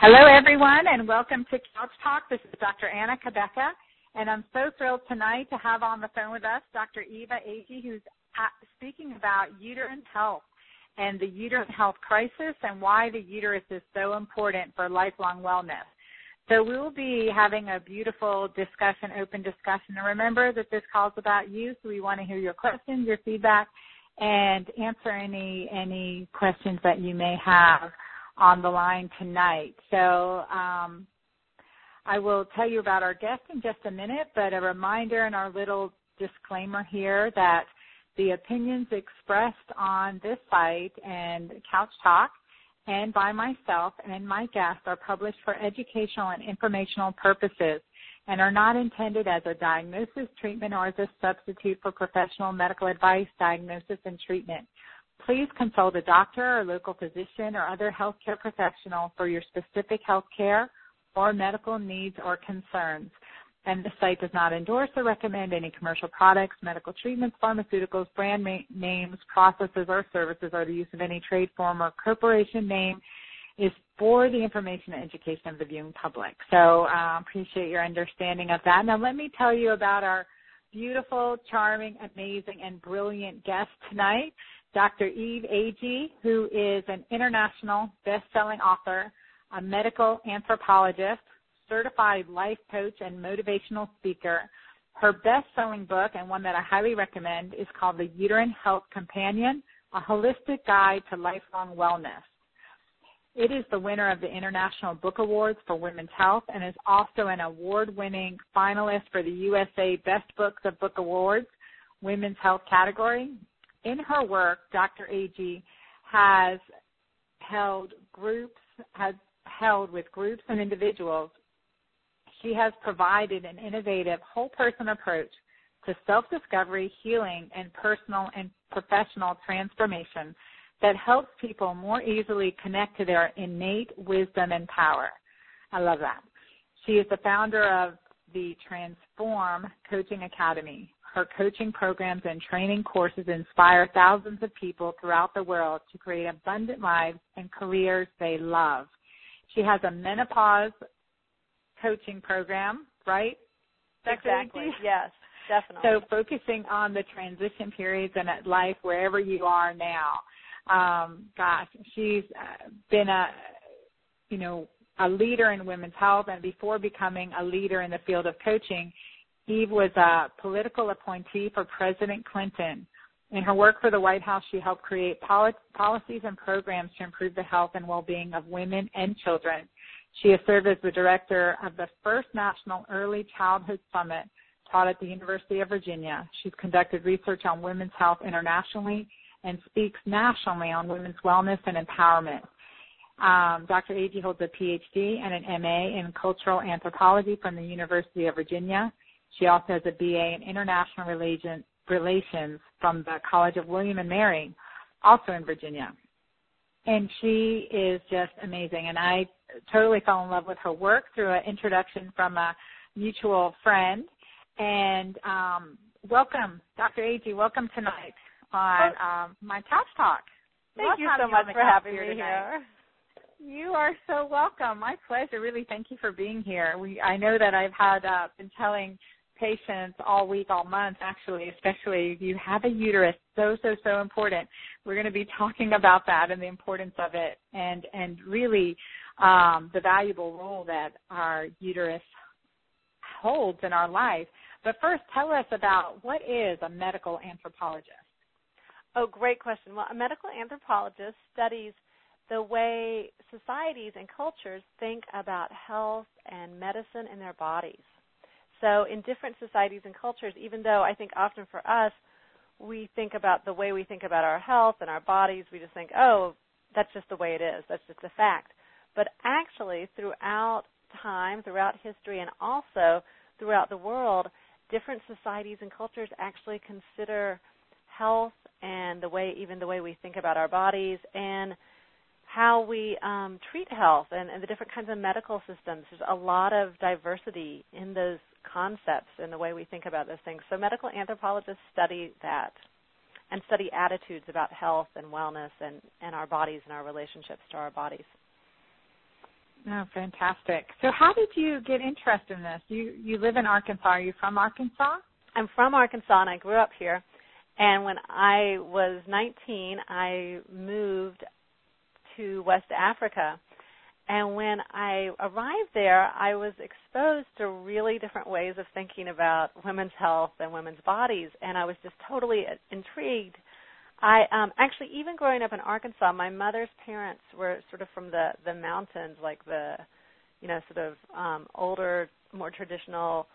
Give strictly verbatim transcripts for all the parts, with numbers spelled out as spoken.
Hello, everyone, and welcome to Couch Talk. This is Doctor Anna Kabeka, and I'm so thrilled tonight to have on the phone with us Doctor Eva Agee, who's speaking about uterine health and the uterine health crisis and why the uterus is so important for lifelong wellness. So we will be having a beautiful discussion, open discussion. And remember that this call is about you, so we want to hear your questions, your feedback, and answer any any questions that you may have on the line tonight. So um, I will tell you about our guest in just a minute, but a reminder and our little disclaimer here that the opinions expressed on this site and Couch Talk and by myself and my guests are published for educational and informational purposes and are not intended as a diagnosis, treatment, or as a substitute for professional medical advice, diagnosis, and treatment. Please consult a doctor or local physician or other healthcare professional for your specific healthcare or medical needs or concerns. And the site does not endorse or recommend any commercial products, medical treatments, pharmaceuticals, brand ma- names, processes, or services, or the use of any trade form or corporation name is for the information and education of the viewing public. So I uh, appreciate your understanding of that. Now let me tell you about our beautiful, charming, amazing, and brilliant guest tonight, Doctor Eve Agee, who is an international best-selling author, a medical anthropologist, certified life coach, and motivational speaker. Her best-selling book, and one that I highly recommend, is called The Uterine Health Companion, a Holistic Guide to Lifelong Wellness. It is the winner of the International Book Awards for Women's Health and is also an award-winning finalist for the U S A Best Books of Book Awards, Women's Health category. In her work, Doctor Agee has held groups, has held with groups and individuals. She has provided an innovative whole-person approach to self-discovery, healing, and personal and professional transformation that helps people more easily connect to their innate wisdom and power. I love that. She is the founder of the Transform Coaching Academy. Her coaching programs and training courses inspire thousands of people throughout the world to create abundant lives and careers they love. She has a menopause coaching program, right? Exactly, exactly. Yes, definitely. So focusing on the transition periods and at life wherever you are now. Um, gosh, she's been a, you know, a leader in women's health, and before becoming a leader in the field of coaching, Eve was a political appointee for President Clinton. In her work for the White House, she helped create poli- policies and programs to improve the health and well-being of women and children. She has served as the director of the first National Early Childhood Summit taught at the University of Virginia. She's conducted research on women's health internationally and speaks nationally on women's wellness and empowerment. Um, Doctor Agee holds a P H D and an M A in cultural anthropology from the University of Virginia. She also has a B A in International Relations from the College of William and Mary, also in Virginia. And she is just amazing. And I totally fell in love with her work through an introduction from a mutual friend. And um, welcome, Doctor Agee, welcome tonight on um, my Couch Talk. Thank you so much for having me here. You are so welcome. My pleasure. Really, thank you for being here. We, I know that I've had uh, been telling patients all week, all month, actually, especially if you have a uterus, so, so, so important. We're going to be talking about that and the importance of it and, and really um, the valuable role that our uterus holds in our life. But first, tell us about what is a medical anthropologist? Oh, great question. Well, a medical anthropologist studies the way societies and cultures think about health and medicine in their bodies. So in different societies and cultures, even though I think often for us, we think about the way we think about our health and our bodies, we just think, oh, that's just the way it is, that's just a fact. But actually, throughout time, throughout history, and also throughout the world, different societies and cultures actually consider health and the way, even the way we think about our bodies and how we um, treat health and, and the different kinds of medical systems. There's a lot of diversity in those concepts and the way we think about those things. So medical anthropologists study that and study attitudes about health and wellness and, and our bodies and our relationships to our bodies. Oh, fantastic. So how did you get interested in this? You you live in Arkansas. Are you from Arkansas? I'm from Arkansas, and I grew up here. And when I was nineteen, I moved to West Africa. And when I arrived there, I was exposed to really different ways of thinking about women's health and women's bodies, and I was just totally intrigued. I um, actually, even growing up in Arkansas, my mother's parents were sort of from the, the mountains, like the, you know, sort of um, older, more traditional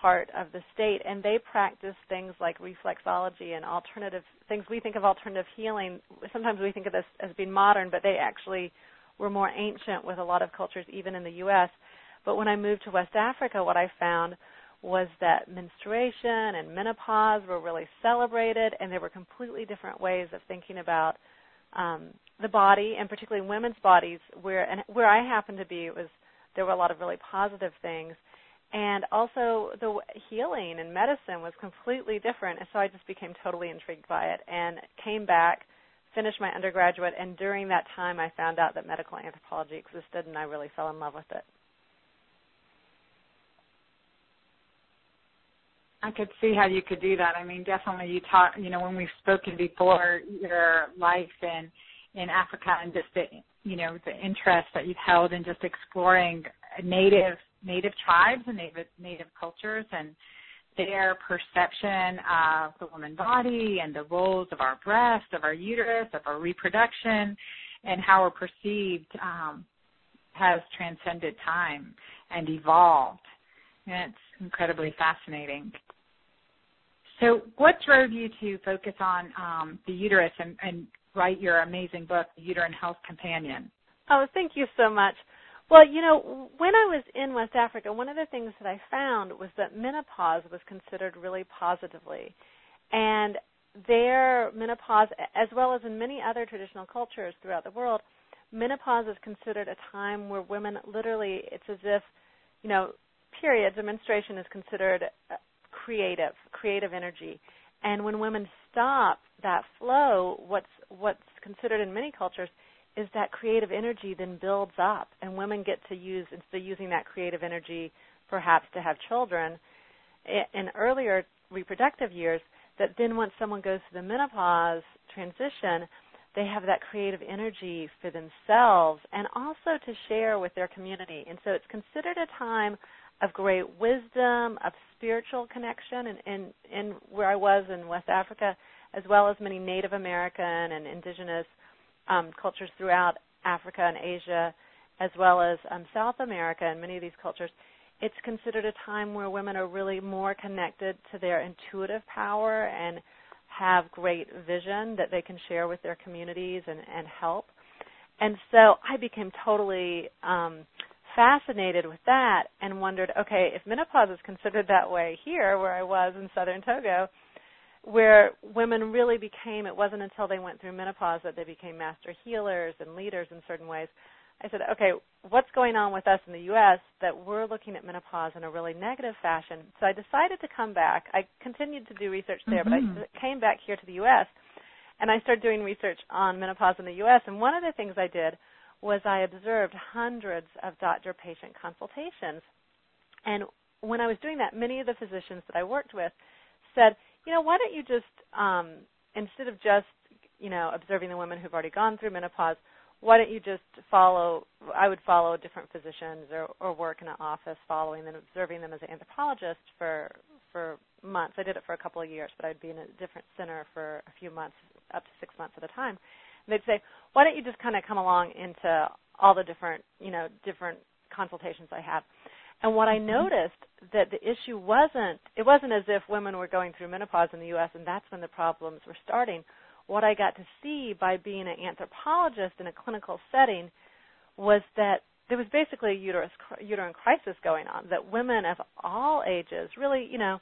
part of the state, and they practice things like reflexology and alternative things. We think of alternative healing. Sometimes we think of this as being modern, but they actually were more ancient with a lot of cultures, even in the U S. But when I moved to West Africa, what I found was that menstruation and menopause were really celebrated, and there were completely different ways of thinking about um, the body, and particularly women's bodies, where and where I happened to be, it was there were a lot of really positive things. And also the healing and medicine was completely different, and so I just became totally intrigued by it and came back, finished my undergraduate, and during that time I found out that medical anthropology existed, and I really fell in love with it. I could see how you could do that. I mean, definitely you talk, you know, when we've spoken before, your life in, in Africa and just the, you know, the interest that you've held in just exploring native native tribes and native, native cultures and their perception of the woman body and the roles of our breast, of our uterus, of our reproduction, and how we're perceived um, has transcended time and evolved. And it's incredibly fascinating. So what drove you to focus on um, the uterus and, and write your amazing book, The Uterine Health Companion? Oh, thank you so much. Well, you know, when I was in West Africa, one of the things that I found was that menopause was considered really positively. And their menopause, as well as in many other traditional cultures throughout the world, menopause is considered a time where women literally, it's as if, you know, periods of menstruation is considered creative, creative energy. And when women stop that flow, what's what's considered in many cultures is that creative energy then builds up, and women get to use, instead of using that creative energy perhaps to have children in earlier reproductive years, that then once someone goes through the menopause transition, they have that creative energy for themselves and also to share with their community. And so it's considered a time of great wisdom, of spiritual connection, and, and, and where I was in West Africa, as well as many Native American and indigenous um, cultures throughout Africa and Asia, as well as um, South America and many of these cultures, it's considered a time where women are really more connected to their intuitive power and have great vision that they can share with their communities and, and help. And so I became totally um, fascinated with that and wondered, okay, if menopause is considered that way here where I was in Southern Togo, where women really became, it wasn't until they went through menopause that they became master healers and leaders in certain ways. I said, okay, what's going on with us in the U S that we're looking at menopause in a really negative fashion? So I decided to come back. I continued to do research there, mm-hmm. but I came back here to the U S, and I started doing research on menopause in the U S, and one of the things I did was I observed hundreds of doctor-patient consultations. And when I was doing that, many of the physicians that I worked with said, you know, why don't you just, um, instead of just, you know, observing the women who've already gone through menopause, why don't you just follow, I would follow different physicians or, or work in an office following them, observing them as an anthropologist for for months. I did it for a couple of years, but I'd be in a different center for a few months, up to six months at a time. And they'd say, why don't you just kind of come along into all the different, you know, different consultations I have. And what I noticed that the issue wasn't, it wasn't as if women were going through menopause in the U S and that's when the problems were starting. What I got to see by being an anthropologist in a clinical setting was that there was basically a uterus, uterine crisis going on, that women of all ages, really, you know,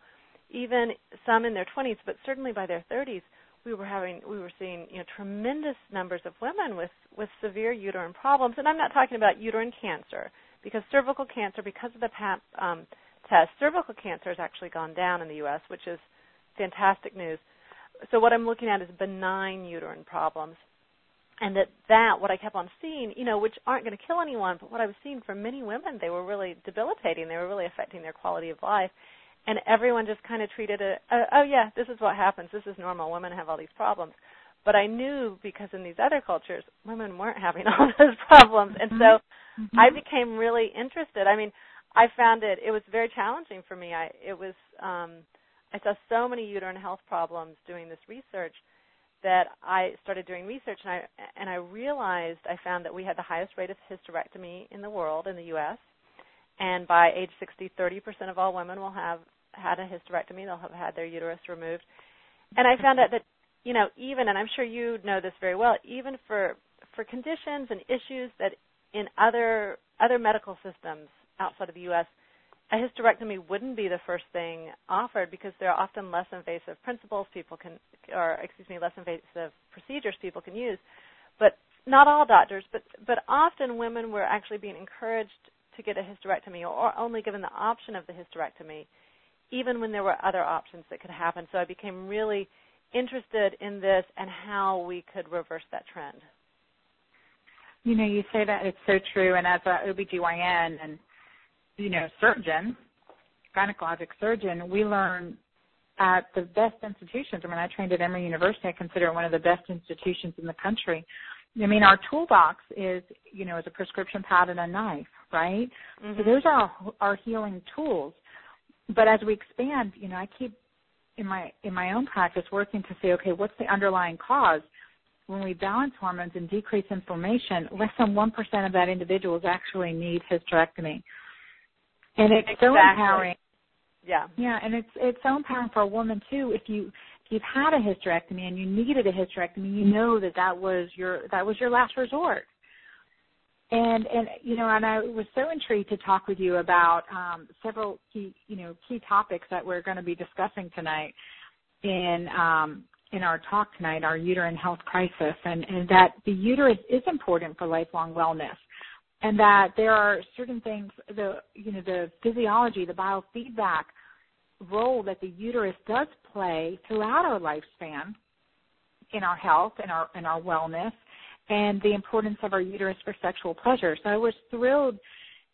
even some in their twenties, but certainly by their thirties, we were having, we were seeing, you know, tremendous numbers of women with, with severe uterine problems. And I'm not talking about uterine cancer, because cervical cancer, because of the P A P um, test, cervical cancer has actually gone down in the U S, which is fantastic news. So what I'm looking at is benign uterine problems. And that, that, what I kept on seeing, you know, which aren't going to kill anyone, but what I was seeing from many women, they were really debilitating. They were really affecting their quality of life. And everyone just kind of treated it, uh, oh, yeah, this is what happens. This is normal. Women have all these problems. But I knew because in these other cultures, women weren't having all those problems. And so mm-hmm. I became really interested. I mean, I found it, it was very challenging for me. I, it was, um, I saw so many uterine health problems doing this research that I started doing research, and I and I realized I found that we had the highest rate of hysterectomy in the world, in the U S, and by age sixty, thirty percent of all women will have had a hysterectomy. They'll have had their uterus removed. And I found out that, you know, even, and I'm sure you know this very well, even for for conditions and issues that in other other medical systems outside of the U S, a hysterectomy wouldn't be the first thing offered because there are often less invasive principles people can, or excuse me, less invasive procedures people can use. But not all doctors, but, but often women were actually being encouraged to get a hysterectomy or only given the option of the hysterectomy, even when there were other options that could happen. So I became really interested in this and how we could reverse that trend. You know, you say that, it's so true. And as an O B G Y N and you know, surgeon, gynecologic surgeon, we learn at the best institutions. I mean, I trained at Emory University. I consider it one of the best institutions in the country. I mean, our toolbox is, you know, is a prescription pad and a knife, right? Mm-hmm. So those are our, our healing tools. But as we expand, you know, I keep in my in my own practice working to say, okay, what's the underlying cause? When we balance hormones and decrease inflammation, less than one percent of that individuals actually need hysterectomy. And it's exactly. so empowering. Yeah. Yeah, and it's it's so empowering for a woman, too. If, you, if you've had a hysterectomy and you needed a hysterectomy, you know that that was your, that was your last resort. And, and you know, and I was so intrigued to talk with you about um, several key, you know, key topics that we're going to be discussing tonight in um, in our talk tonight, our uterine health crisis, and, and that the uterus is important for lifelong wellness. And that there are certain things, the you know, the physiology, the biofeedback role that the uterus does play throughout our lifespan in our health and our and our wellness, and the importance of our uterus for sexual pleasure. So I was thrilled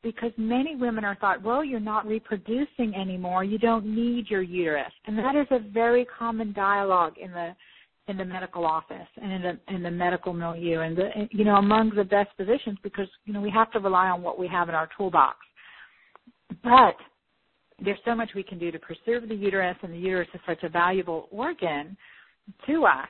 because many women are thought, well, you're not reproducing anymore, you don't need your uterus, and that is a very common dialogue in the in the medical office and in the, in the medical milieu and, the, you know, among the best physicians because, you know, we have to rely on what we have in our toolbox. But there's so much we can do to preserve the uterus, and the uterus is such a valuable organ to us.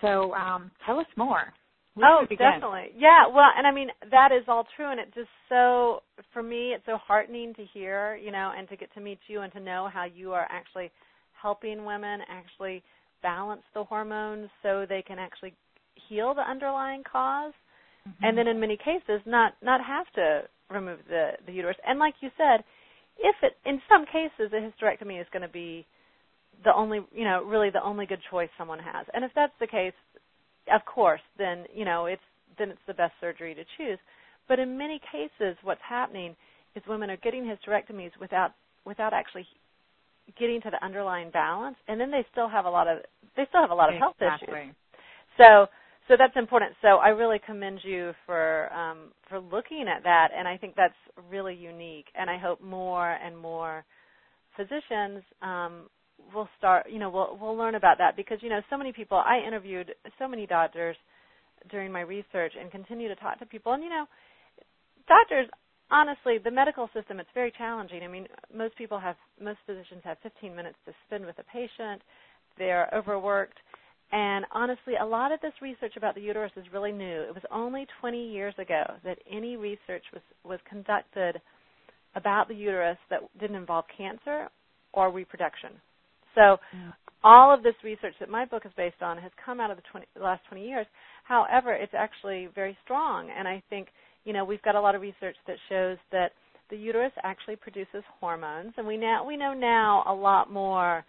So um, tell us more. Where oh, definitely. Yeah, well, and I mean, that is all true, and it's just so, for me, it's so heartening to hear, you know, and to get to meet you and to know how you are actually helping women actually balance the hormones so they can actually heal the underlying cause, mm-hmm. and then in many cases not, not have to remove the, the uterus. And like you said, if it, in some cases a hysterectomy is going to be the only, you know, really the only good choice someone has. And if that's the case, of course, then, you know, it's, then it's the best surgery to choose. But in many cases what's happening is women are getting hysterectomies without, without actually getting to the underlying balance, and then they still have a lot of they still have a lot of exactly. health issues. So, so that's important. So I really commend you for um, for looking at that, and I think that's really unique. And I hope more and more physicians um, will start. You know, will will learn about that because you know so many people. I interviewed so many doctors during my research, and continue to talk to people. And you know, doctors. Honestly, the medical system, it's very challenging. I mean, most people have, most physicians have fifteen minutes to spend with a patient. They're overworked. And honestly, a lot of this research about the uterus is really new. It was only twenty years ago that any research was, was conducted about the uterus that didn't involve cancer or reproduction. So yeah. all of this research that my book is based on has come out of the twenty, last twenty years. However, it's actually very strong, and I think you know, we've got a lot of research that shows that the uterus actually produces hormones, and we now we know now a lot more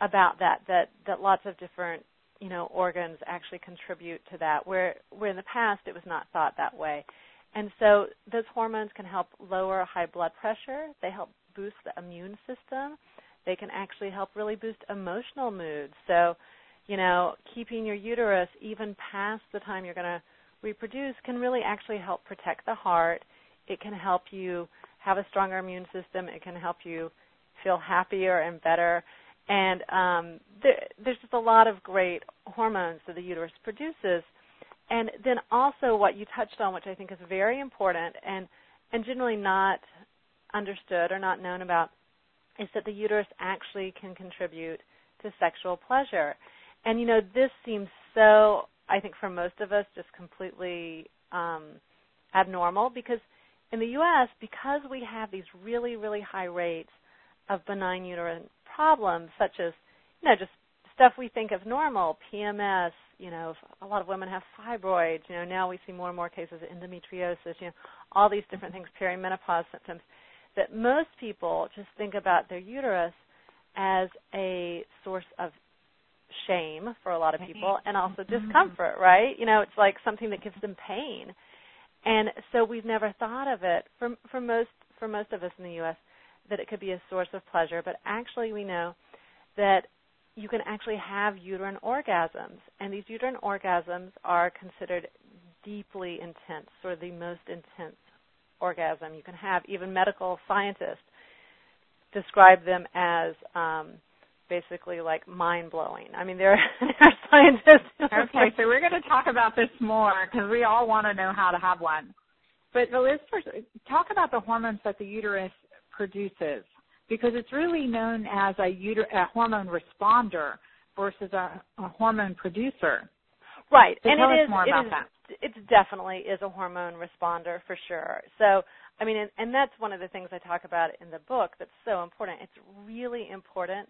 about that, that, that lots of different, you know, organs actually contribute to that, where, where in the past it was not thought that way. And so those hormones can help lower high blood pressure. They help boost the immune system. They can actually help really boost emotional moods. So, you know, keeping your uterus even past the time you're going to reproduce can really actually help protect the heart. It can help you have a stronger immune system. It can help you feel happier and better. And um, there, there's just a lot of great hormones that the uterus produces. And then also what you touched on, which I think is very important and, and generally not understood or not known about, is that the uterus actually can contribute to sexual pleasure. And, you know, this seems so, I think for most of us, just completely um, abnormal, because in the U S, because we have these really, really high rates of benign uterine problems, such as, you know, just stuff we think of normal, P M S, you know, a lot of women have fibroids, you know, now we see more and more cases of endometriosis, you know, all these different things, perimenopause symptoms, that most people just think about their uterus as a source of shame for a lot of people and also discomfort, right? You know, it's like something that gives them pain. And so we've never thought of it, for, for most for most of us in the U S, that it could be a source of pleasure. But actually we know that you can actually have uterine orgasms. And these uterine orgasms are considered deeply intense, or the most intense orgasm you can have. Even medical scientists describe them as um, basically like mind-blowing. I mean, they're, they're scientists. Okay, so we're going to talk about this more because we all want to know how to have one. But let's first talk about the hormones that the uterus produces, because it's really known as a, uter- a hormone responder versus a, a hormone producer. Right, so and tell it us is, more about it is, that. It definitely is a hormone responder for sure. So, I mean, and, and that's one of the things I talk about in the book that's so important. It's really important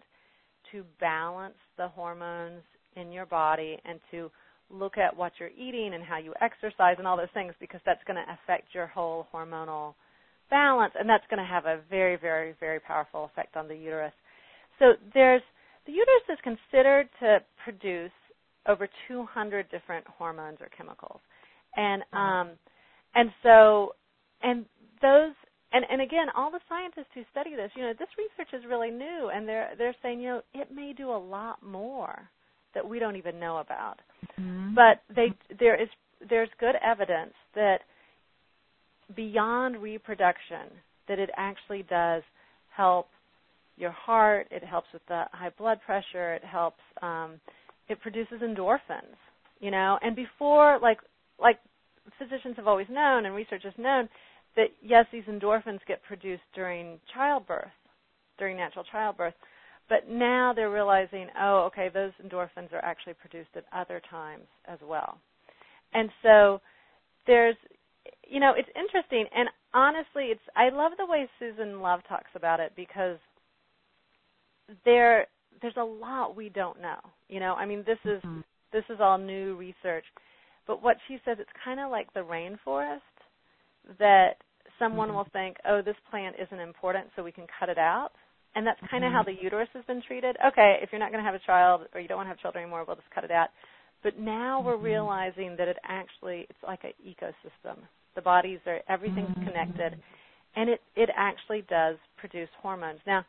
to balance the hormones in your body and to look at what you're eating and how you exercise and all those things, because that's going to affect your whole hormonal balance, and that's going to have a very, very, very powerful effect on the uterus. So there's the uterus is considered to produce over two hundred different hormones or chemicals, and um, and so and those and, and again, all the scientists who study this, you know, this research is really new, and they're they're saying, you know, it may do a lot more that we don't even know about. Mm-hmm. But they there is there's good evidence that beyond reproduction, that it actually does help your heart. It helps with the high blood pressure. It helps. Um, it produces endorphins, you know. And before, like like physicians have always known, and research has known that yes, these endorphins get produced during childbirth, during natural childbirth. But now they're realizing, oh, okay, those endorphins are actually produced at other times as well. And so there's. You know, it's interesting, and honestly, it's I love the way Susan Love talks about it, because there there's a lot we don't know. You know, I mean, this is mm-hmm. this is all new research, but what she says, it's kind of like the rainforest, that someone mm-hmm. will think, oh, this plant isn't important, so we can cut it out, and that's kind of mm-hmm. how the uterus has been treated. Okay, if you're not going to have a child or you don't want to have children anymore, we'll just cut it out. But now mm-hmm. we're realizing that it actually it's like an ecosystem. The bodies are, everything's connected, and it, it actually does produce hormones. Now,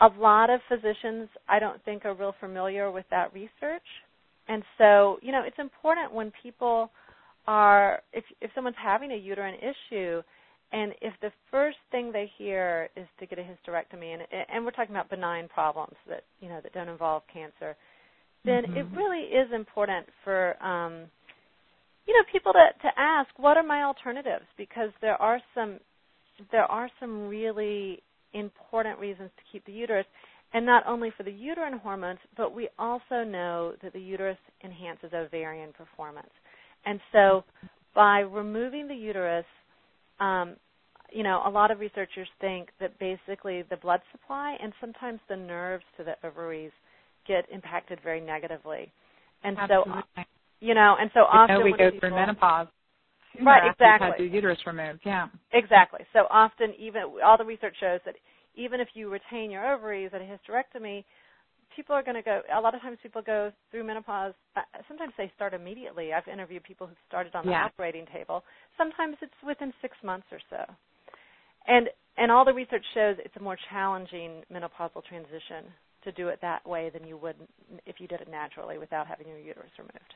a lot of physicians, I don't think, are real familiar with that research. And so, you know, it's important when people are, if if someone's having a uterine issue, and if the first thing they hear is to get a hysterectomy, and and we're talking about benign problems that, you know, that don't involve cancer, then mm-hmm. it really is important for um you know, people to, to ask, what are my alternatives? Because there are some there are some really important reasons to keep the uterus, and not only for the uterine hormones, but we also know that the uterus enhances ovarian performance. And so by removing the uterus, um, you know, a lot of researchers think that basically the blood supply and sometimes the nerves to the ovaries get impacted very negatively. And Absolutely. so... You know, and so often we go through menopause. Right, exactly. After you've had the uterus removed, yeah. Exactly. So often, even all the research shows that even if you retain your ovaries at a hysterectomy, people are going to go. A lot of times, people go through menopause. Sometimes they start immediately. I've interviewed people who started on the yeah. operating table. Sometimes it's within six months or so. And and all the research shows it's a more challenging menopausal transition to do it that way than you would if you did it naturally without having your uterus removed.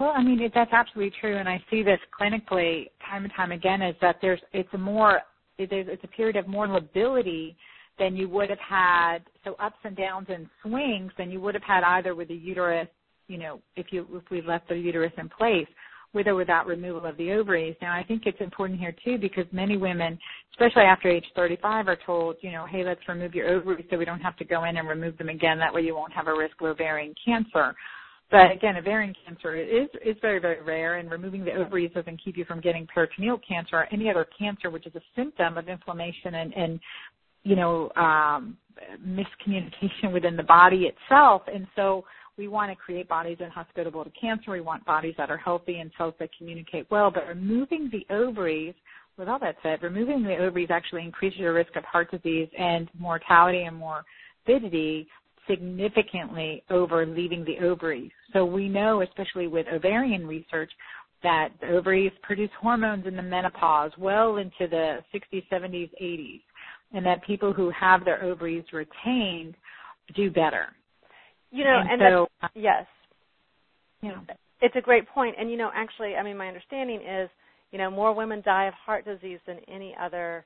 Well, I mean, it, that's absolutely true, and I see this clinically time and time again, is that there's it's a more it is, it's a period of more lability than you would have had, so ups and downs and swings than you would have had either with the uterus, you know, if you if we left the uterus in place, with or without removal of the ovaries. Now, I think it's important here, too, because many women, especially after age thirty-five, are told, you know, hey, let's remove your ovaries so we don't have to go in and remove them again. That way you won't have a risk of ovarian cancer. But, again, ovarian cancer is, is very, very rare, and removing the ovaries doesn't keep you from getting peritoneal cancer or any other cancer, which is a symptom of inflammation and, and you know, um, miscommunication within the body itself. And so we want to create bodies that are hospitable to cancer. We want bodies that are healthy and cells that communicate well. But removing the ovaries, with all that said, removing the ovaries actually increases your risk of heart disease and mortality and morbidity significantly over leaving the ovaries. So we know, especially with ovarian research, that the ovaries produce hormones in the menopause well into the sixties, seventies, eighties, and that people who have their ovaries retained do better. You know, and, and so, that's, yes, yeah. It's a great point. And, you know, actually, I mean, my understanding is, you know, more women die of heart disease than any other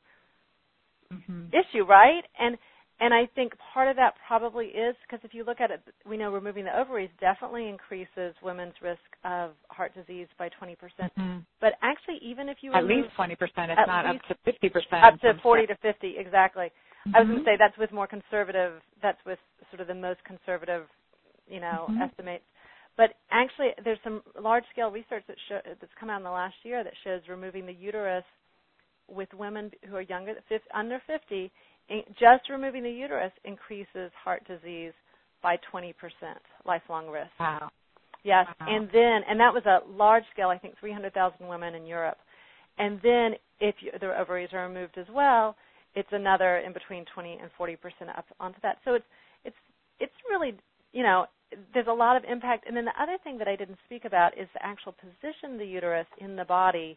mm-hmm. issue, right? And and I think part of that probably is because if you look at it, we know removing the ovaries definitely increases women's risk of heart disease by twenty percent. Mm-hmm. But actually, even if you at remove... At least twenty percent, if not up to fifty percent. Up to forty to fifty, exactly. Mm-hmm. I was going to say that's with more conservative, that's with sort of the most conservative, you know, mm-hmm. estimates. But actually there's some large-scale research that show, that's come out in the last year that shows removing the uterus with women who are younger, under fifty, just removing the uterus increases heart disease by twenty percent, lifelong risk. Wow. Yes, wow. And then, and that was a large-scale, I think, three hundred thousand women in Europe. And then if you, their ovaries are removed as well, it's another in between twenty and forty percent up onto that. So it's it's it's really, you know, there's a lot of impact. And then the other thing that I didn't speak about is the actual position of the uterus in the body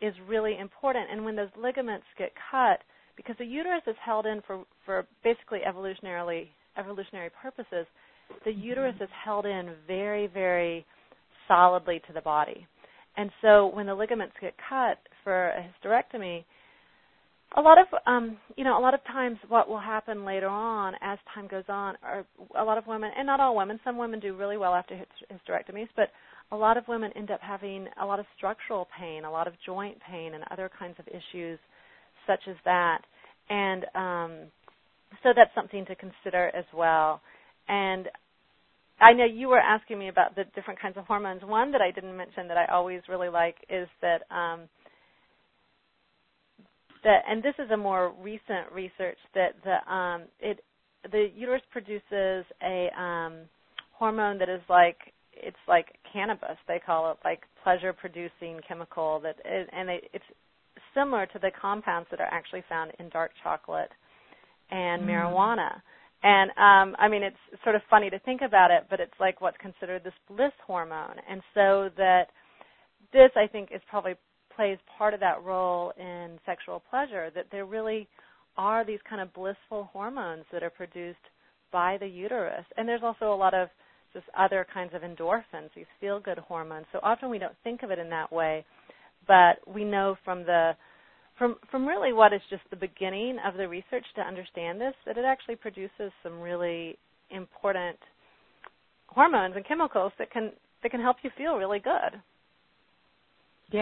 is really important. And when those ligaments get cut, because the uterus is held in for, for basically evolutionarily evolutionary purposes, the uterus is held in very, very solidly to the body. And so when the ligaments get cut for a hysterectomy, A lot of, um, you know, a lot of times what will happen later on as time goes on are a lot of women, and not all women, some women do really well after hysterectomies, but a lot of women end up having a lot of structural pain, a lot of joint pain and other kinds of issues such as that. And um, so that's something to consider as well. And I know you were asking me about the different kinds of hormones. One that I didn't mention that I always really like is that um, – The, and this is a more recent research that the um, it the uterus produces a um, hormone that is like it's like cannabis, they call it, like pleasure producing chemical that it, and it, it's similar to the compounds that are actually found in dark chocolate and mm-hmm. marijuana. And um, I mean, it's sort of funny to think about it, but it's like what's considered this bliss hormone, and so that this I think is probably plays part of that role in sexual pleasure, that there really are these kind of blissful hormones that are produced by the uterus. And there's also a lot of just other kinds of endorphins, these feel-good hormones. So often we don't think of it in that way, but we know from the from from really what is just the beginning of the research to understand this, that it actually produces some really important hormones and chemicals that can that can help you feel really good.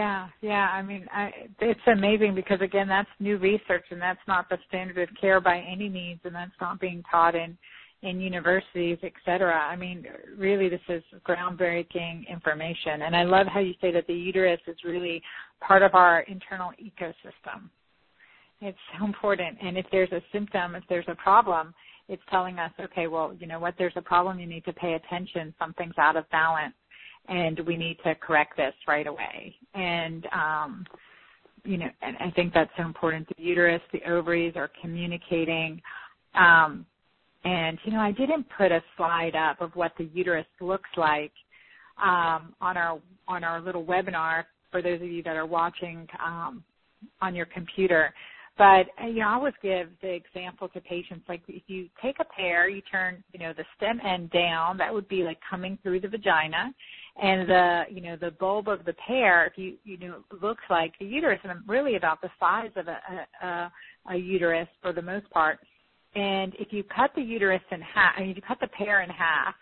Yeah, yeah. I mean, I, it's amazing because, again, that's new research, and that's not the standard of care by any means, and that's not being taught in, in universities, et cetera. I mean, really, this is groundbreaking information. And I love how you say that the uterus is really part of our internal ecosystem. It's so important. And if there's a symptom, if there's a problem, it's telling us, okay, well, you know what, there's a problem. You need to pay attention. Something's out of balance. And we need to correct this right away. And, um, you know, and I think that's so important. The uterus, the ovaries are communicating. Um, and, you know, I didn't put a slide up of what the uterus looks like um, on our on our little webinar for those of you that are watching um, on your computer. But, you know, I always give the example to patients, like if you take a pear, you turn, you know, the stem end down, that would be like coming through the vagina. And the, you know, the bulb of the pear, if you, you know, looks like the uterus, and really about the size of a, a, a uterus for the most part. And if you cut the uterus in half, I mean, you cut the pear in half,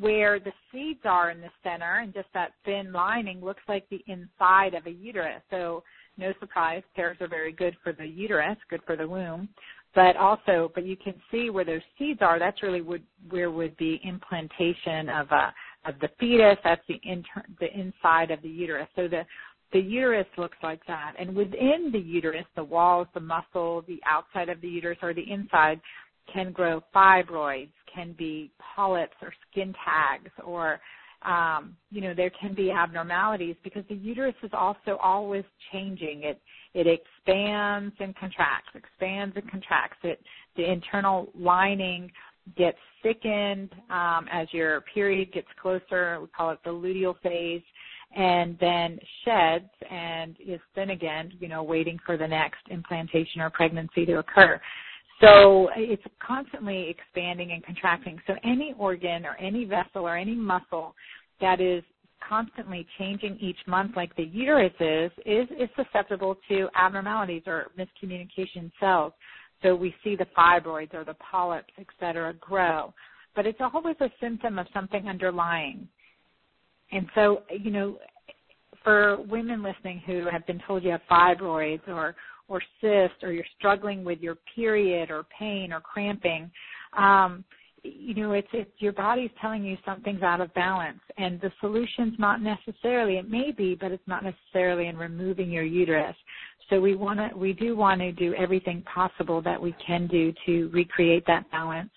where the seeds are in the center and just that thin lining looks like the inside of a uterus. So no surprise, pears are very good for the uterus, good for the womb, but also, but you can see where those seeds are. That's really would, where would be implantation of a, of the fetus. That's the inter, the inside of the uterus. So the, the uterus looks like that. And within the uterus, the walls, the muscle, the outside of the uterus or the inside can grow fibroids, can be polyps or skin tags, or Um, you know, there can be abnormalities because the uterus is also always changing. It it expands and contracts, expands and contracts. It the internal lining gets thickened um, as your period gets closer. We call it the luteal phase, and then sheds and is thin again. You know, waiting for the next implantation or pregnancy to occur. So it's constantly expanding and contracting. So any organ or any vessel or any muscle that is constantly changing each month like the uterus is, is, is susceptible to abnormalities or miscommunication cells. So we see the fibroids or the polyps, et cetera, grow. But it's always a symptom of something underlying. And so, you know, for women listening who have been told you have fibroids or or cyst, or you're struggling with your period or pain or cramping, um, you know, it's, it's your body's telling you something's out of balance. And the solution's not necessarily, it may be, but it's not necessarily in removing your uterus. So we want to, we do want to do everything possible that we can do to recreate that balance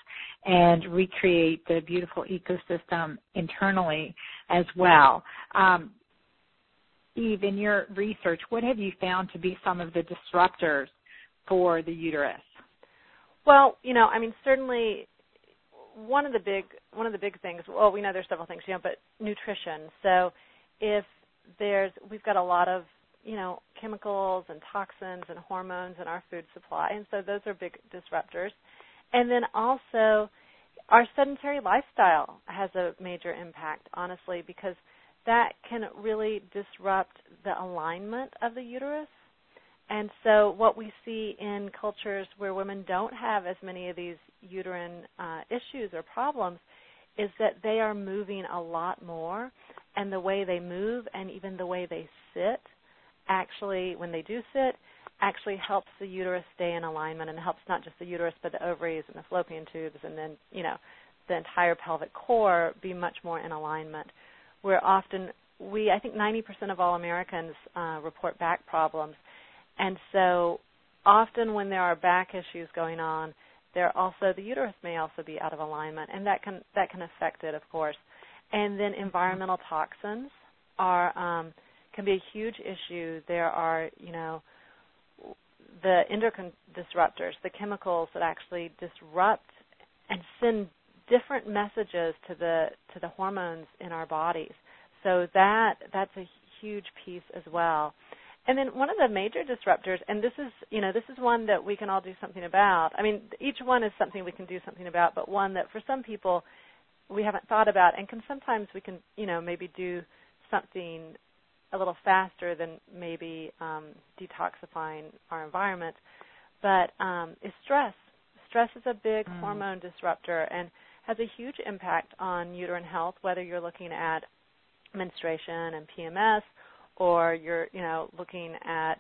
and recreate the beautiful ecosystem internally as well. Um, Eve, in your research, what have you found to be some of the disruptors for the uterus? Well, you know, I mean, certainly one of the big one of the big things. Well, we know there's several things, you know, but nutrition. So, if there's, we've got a lot of, you know, chemicals and toxins and hormones in our food supply, and so those are big disruptors. And then also, our sedentary lifestyle has a major impact, honestly, because that can really disrupt the alignment of the uterus. And so what we see in cultures where women don't have as many of these uterine uh, issues or problems is that they are moving a lot more, and the way they move and even the way they sit, actually, when they do sit, actually helps the uterus stay in alignment, and helps not just the uterus but the ovaries and the fallopian tubes, and then, you know, the entire pelvic core be much more in alignment. Where often we, I think ninety percent of all Americans uh, report back problems. And so often when there are back issues going on, there also, the uterus may also be out of alignment, and that can that can affect it, of course. And then environmental toxins are um, can be a huge issue. There are, you know, the endocrine disruptors, the chemicals that actually disrupt and send different messages to the to the hormones in our bodies. So that that's a huge piece as well. And then one of the major disruptors, and this is, you know, this is one that we can all do something about. I mean, each one is something we can do something about, but one that for some people we haven't thought about, and can sometimes we can, you know, maybe do something a little faster than maybe um, detoxifying our environment. But um, is stress. Stress is a big mm. hormone disruptor, and has a huge impact on uterine health, whether you're looking at menstruation and P M S, or you're, you know, looking at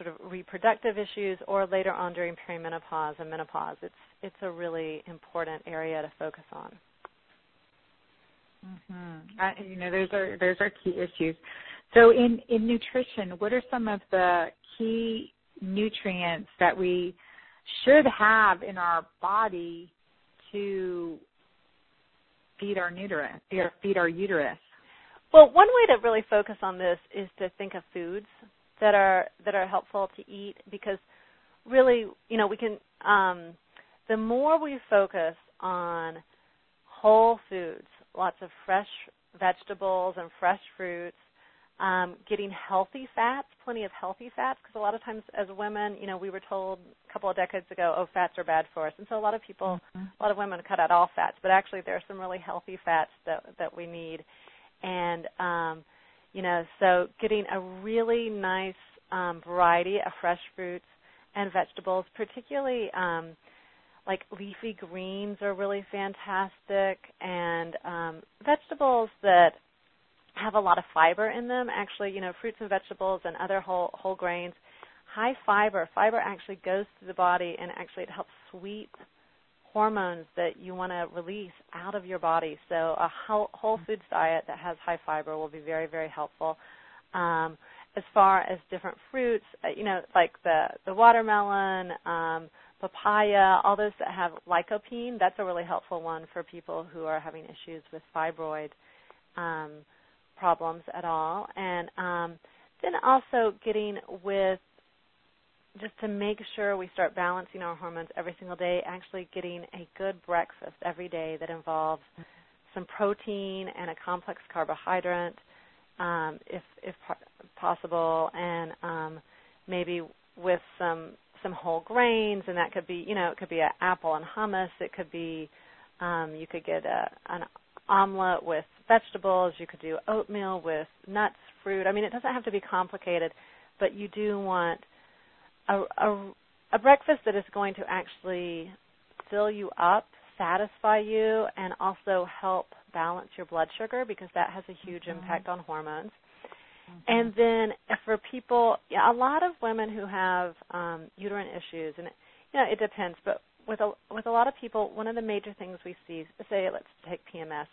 sort of reproductive issues, or later on during perimenopause and menopause. It's it's a really important area to focus on. Mm-hmm. I, you know, those are those are key issues. So in, in nutrition, what are some of the key nutrients that we should have in our body to feed our uterus, feed our uterus? Well, one way to really focus on this is to think of foods that are that are helpful to eat, because really, you know, we can. Um, the more we focus on whole foods, lots of fresh vegetables and fresh fruits, Um, getting healthy fats, plenty of healthy fats, because a lot of times as women, you know, we were told a couple of decades ago, oh, fats are bad for us. And so a lot of people, mm-hmm. a lot of women cut out all fats, but actually there are some really healthy fats that, that we need. And, um, you know, so getting a really nice um, variety of fresh fruits and vegetables, particularly um, like leafy greens are really fantastic, and um, vegetables that have a lot of fiber in them. Actually, you know, fruits and vegetables and other whole whole grains, high fiber. Fiber actually goes through the body, and actually it helps sweep hormones that you want to release out of your body. So a whole, whole foods diet that has high fiber will be very, very helpful. Um, as far as different fruits, you know, like the, the watermelon, um, papaya, all those that have lycopene, that's a really helpful one for people who are having issues with fibroid um problems at all. And um, then also getting with, just to make sure we start balancing our hormones every single day, actually getting a good breakfast every day that involves some protein and a complex carbohydrate, um, if if possible, and um, maybe with some some whole grains, and that could be, you know, it could be an apple and hummus. It could be, um, you could get a, an omelet with vegetables, you could do oatmeal with nuts, fruit. I mean, it doesn't have to be complicated, but you do want a, a, a breakfast that is going to actually fill you up, satisfy you, and also help balance your blood sugar, because that has a huge mm-hmm. impact on hormones. Mm-hmm. And then for people, yeah, a lot of women who have um, uterine issues, and it, you know, it depends, but with a, with a lot of people, one of the major things we see, say let's take P M S,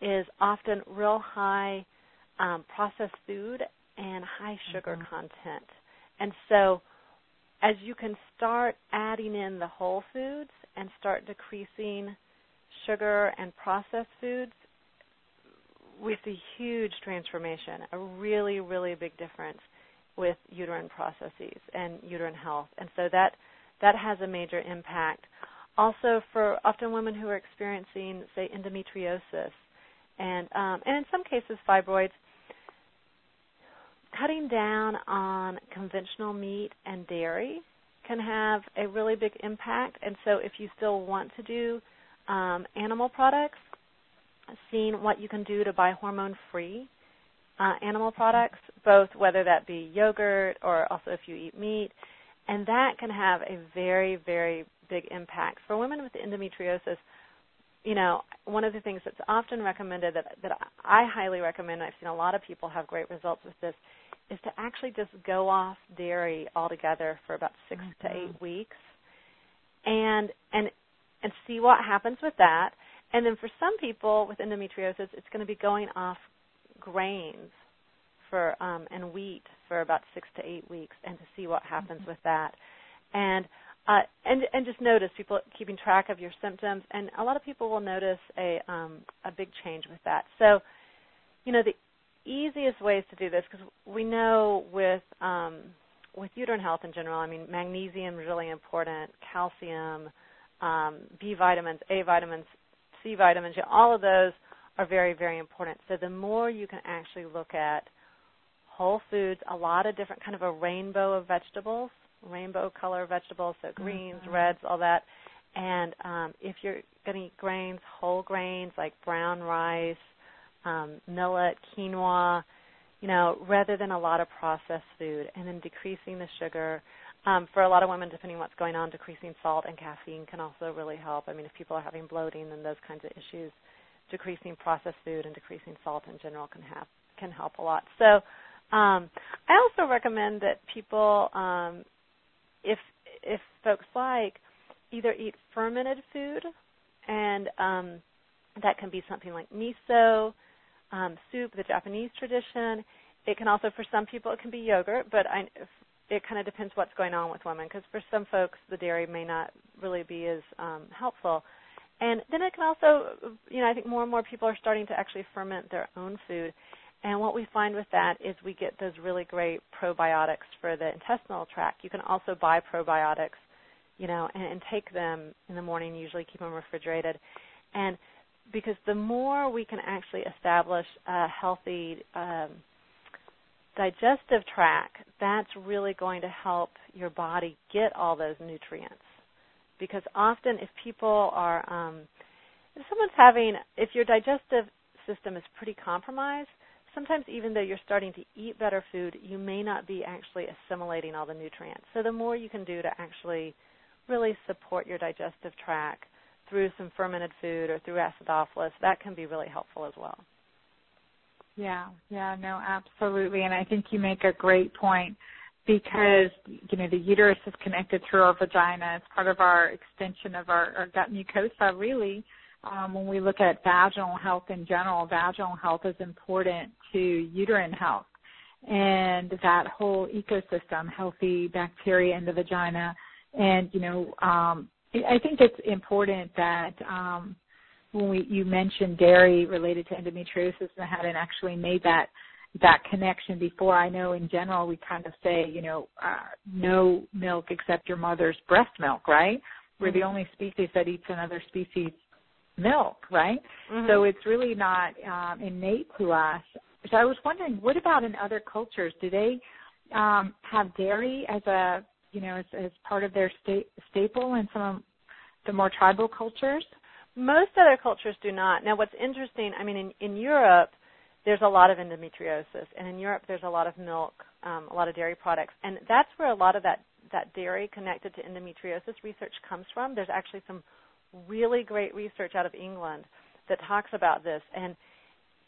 is often real high um, processed food and high sugar mm-hmm. content. And so as you can start adding in the whole foods and start decreasing sugar and processed foods, we see huge transformation, a really, really big difference with uterine processes and uterine health. And so that that has a major impact. Also for often women who are experiencing, say, endometriosis, And um, and in some cases, fibroids, cutting down on conventional meat and dairy can have a really big impact. And so if you still want to do um, animal products, seeing what you can do to buy hormone-free uh, animal products, both whether that be yogurt or also if you eat meat, and that can have a very, very big impact. For women with endometriosis, you know, one of the things that's often recommended that, that I highly recommend, I've seen a lot of people have great results with this, is to actually just go off dairy altogether for about six mm-hmm. to eight weeks and, and, and see what happens with that. And then for some people with endometriosis, it's going to be going off grains for um, and wheat for about six to eight weeks and to see what happens mm-hmm. with that. And Uh, and, and just notice people keeping track of your symptoms, and a lot of people will notice a um, a big change with that. So, you know, the easiest ways to do this, because we know with um, with uterine health in general, I mean, magnesium is really important, calcium, um, B vitamins, A vitamins, C vitamins, you know, all of those are very, very important. So the more you can actually look at whole foods, a lot of different kind of a rainbow of vegetables, rainbow color vegetables, so greens, mm-hmm. reds, all that. And um, if you're going to eat grains, whole grains like brown rice, um, millet, quinoa, you know, rather than a lot of processed food, and then decreasing the sugar. Um, for a lot of women, depending on what's going on, decreasing salt and caffeine can also really help. I mean, if people are having bloating and those kinds of issues, decreasing processed food and decreasing salt in general can have, can help a lot. So um, I also recommend that people um, – If if folks like, either eat fermented food, and um, that can be something like miso, um, soup, the Japanese tradition. It can also, for some people, it can be yogurt, but I, it kind of depends what's going on with women, because for some folks, the dairy may not really be as um, helpful. And then it can also, you know, I think more and more people are starting to actually ferment their own food. And what we find with that is we get those really great probiotics for the intestinal tract. You can also buy probiotics, you know, and, and take them in the morning, usually keep them refrigerated. And because the more we can actually establish a healthy um, digestive tract, that's really going to help your body get all those nutrients. Because often if people are, um, if someone's having, if your digestive system is pretty compromised, sometimes even though you're starting to eat better food, you may not be actually assimilating all the nutrients. So the more you can do to actually really support your digestive tract through some fermented food or through acidophilus, that can be really helpful as well. Yeah, yeah, no, absolutely. And I think you make a great point because, you know, the uterus is connected through our vagina. It's part of our extension of our, our gut mucosa, really. Um, when we look at vaginal health in general, vaginal health is important to uterine health. And that whole ecosystem, healthy bacteria in the vagina. And, you know, um, I think it's important that um, when we, you mentioned dairy related to endometriosis and hadn't actually made that that connection before. I know in general we kind of say, you know, uh, no milk except your mother's breast milk, right? We're mm-hmm. the only species that eats another species' milk, right? Mm-hmm. So it's really not um, innate to us. So I was wondering, what about in other cultures? Do they um, have dairy as a, you know, as, as part of their sta- staple in some of the more tribal cultures? Most other cultures do not. Now, what's interesting, I mean, in, in Europe, there's a lot of endometriosis, and in Europe, there's a lot of milk, um, a lot of dairy products, and that's where a lot of that, that dairy connected to endometriosis research comes from. There's actually some really great research out of England that talks about this, and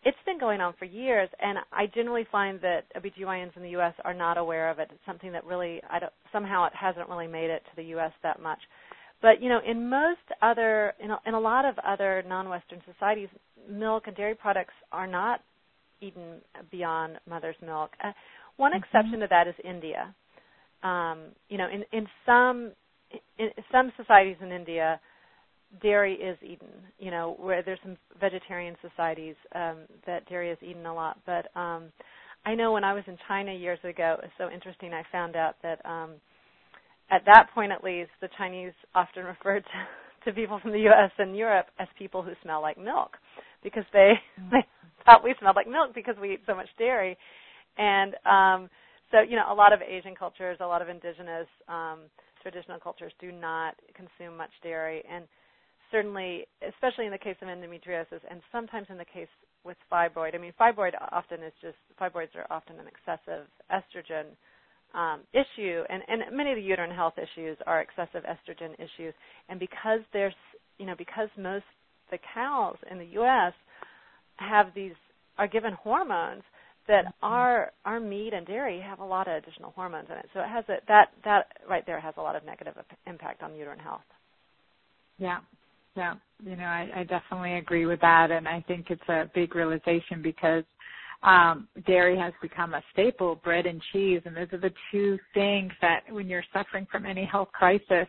it's been going on for years, and I generally find that O B G Y Ns in the U S are not aware of it. It's something that really, I don't, somehow it hasn't really made it to the U S that much. But, you know, in most other, in a, in a lot of other non-Western societies, milk and dairy products are not eaten beyond mother's milk. Uh, one mm-hmm. exception to that is India. Um, you know, in, in some in some societies in India, dairy is eaten, you know, where there's some vegetarian societies um, that dairy is eaten a lot. But um, I know when I was in China years ago, it was so interesting, I found out that um, at that point, at least, the Chinese often referred to, to people from the U S and Europe as people who smell like milk because they, they thought we smelled like milk because we eat so much dairy. And um, so, you know, a lot of Asian cultures, a lot of indigenous um, traditional cultures do not consume much dairy. And certainly, especially in the case of endometriosis and sometimes in the case with fibroid, I mean, fibroid often is just, fibroids are often an excessive estrogen Um, issue, and, and many of the uterine health issues are excessive estrogen issues. And because there's, you know, because most the cows in the U S have these, are given hormones that mm-hmm. our our meat and dairy have a lot of additional hormones in it. So it has a, that that right there has a lot of negative impact on uterine health. Yeah, yeah, you know, I, I definitely agree with that, and I think it's a big realization because. Um, dairy has become a staple, bread and cheese, and those are the two things that when you're suffering from any health crisis,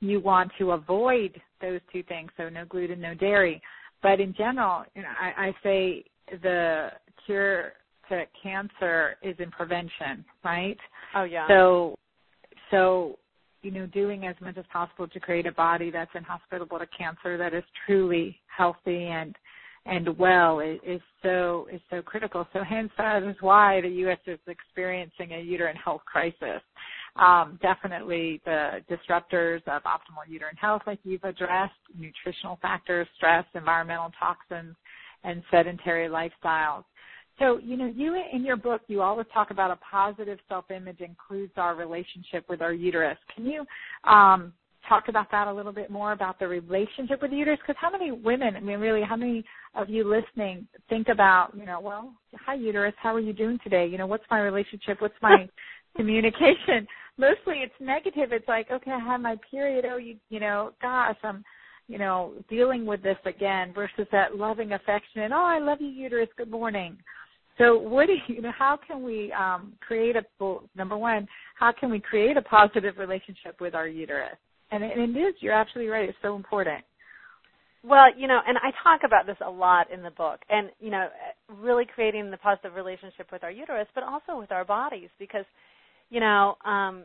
you want to avoid those two things, so no gluten, no dairy. But in general, you know, I, I say the cure to cancer is in prevention, right? Oh, yeah. So, so you know, doing as much as possible to create a body that's inhospitable to cancer, that is truly healthy and and well is, is so is so critical. So hence that is why the U S is experiencing a uterine health crisis. Um, definitely the disruptors of optimal uterine health, like you've addressed, nutritional factors, stress, environmental toxins, and sedentary lifestyles. So, you know, you in your book, you always talk about a positive self-image includes our relationship with our uterus. Can you um, talk about that a little bit more, about the relationship with the uterus? Because how many women, I mean, really, how many of you listening think about, you know, well, hi, uterus, how are you doing today? You know, what's my relationship? What's my communication? Mostly it's negative. It's like, okay, I have my period. Oh, you, you know, gosh, I'm, you know, dealing with this again versus that loving affection. And, oh, I love you, uterus. Good morning. So what do you, you know, how can we um, create a, well, number one, how can we create a positive relationship with our uterus? And it is, you're absolutely right, it's so important. Well, you know, and I talk about this a lot in the book, and, you know, really creating the positive relationship with our uterus, but also with our bodies, because, you know, um,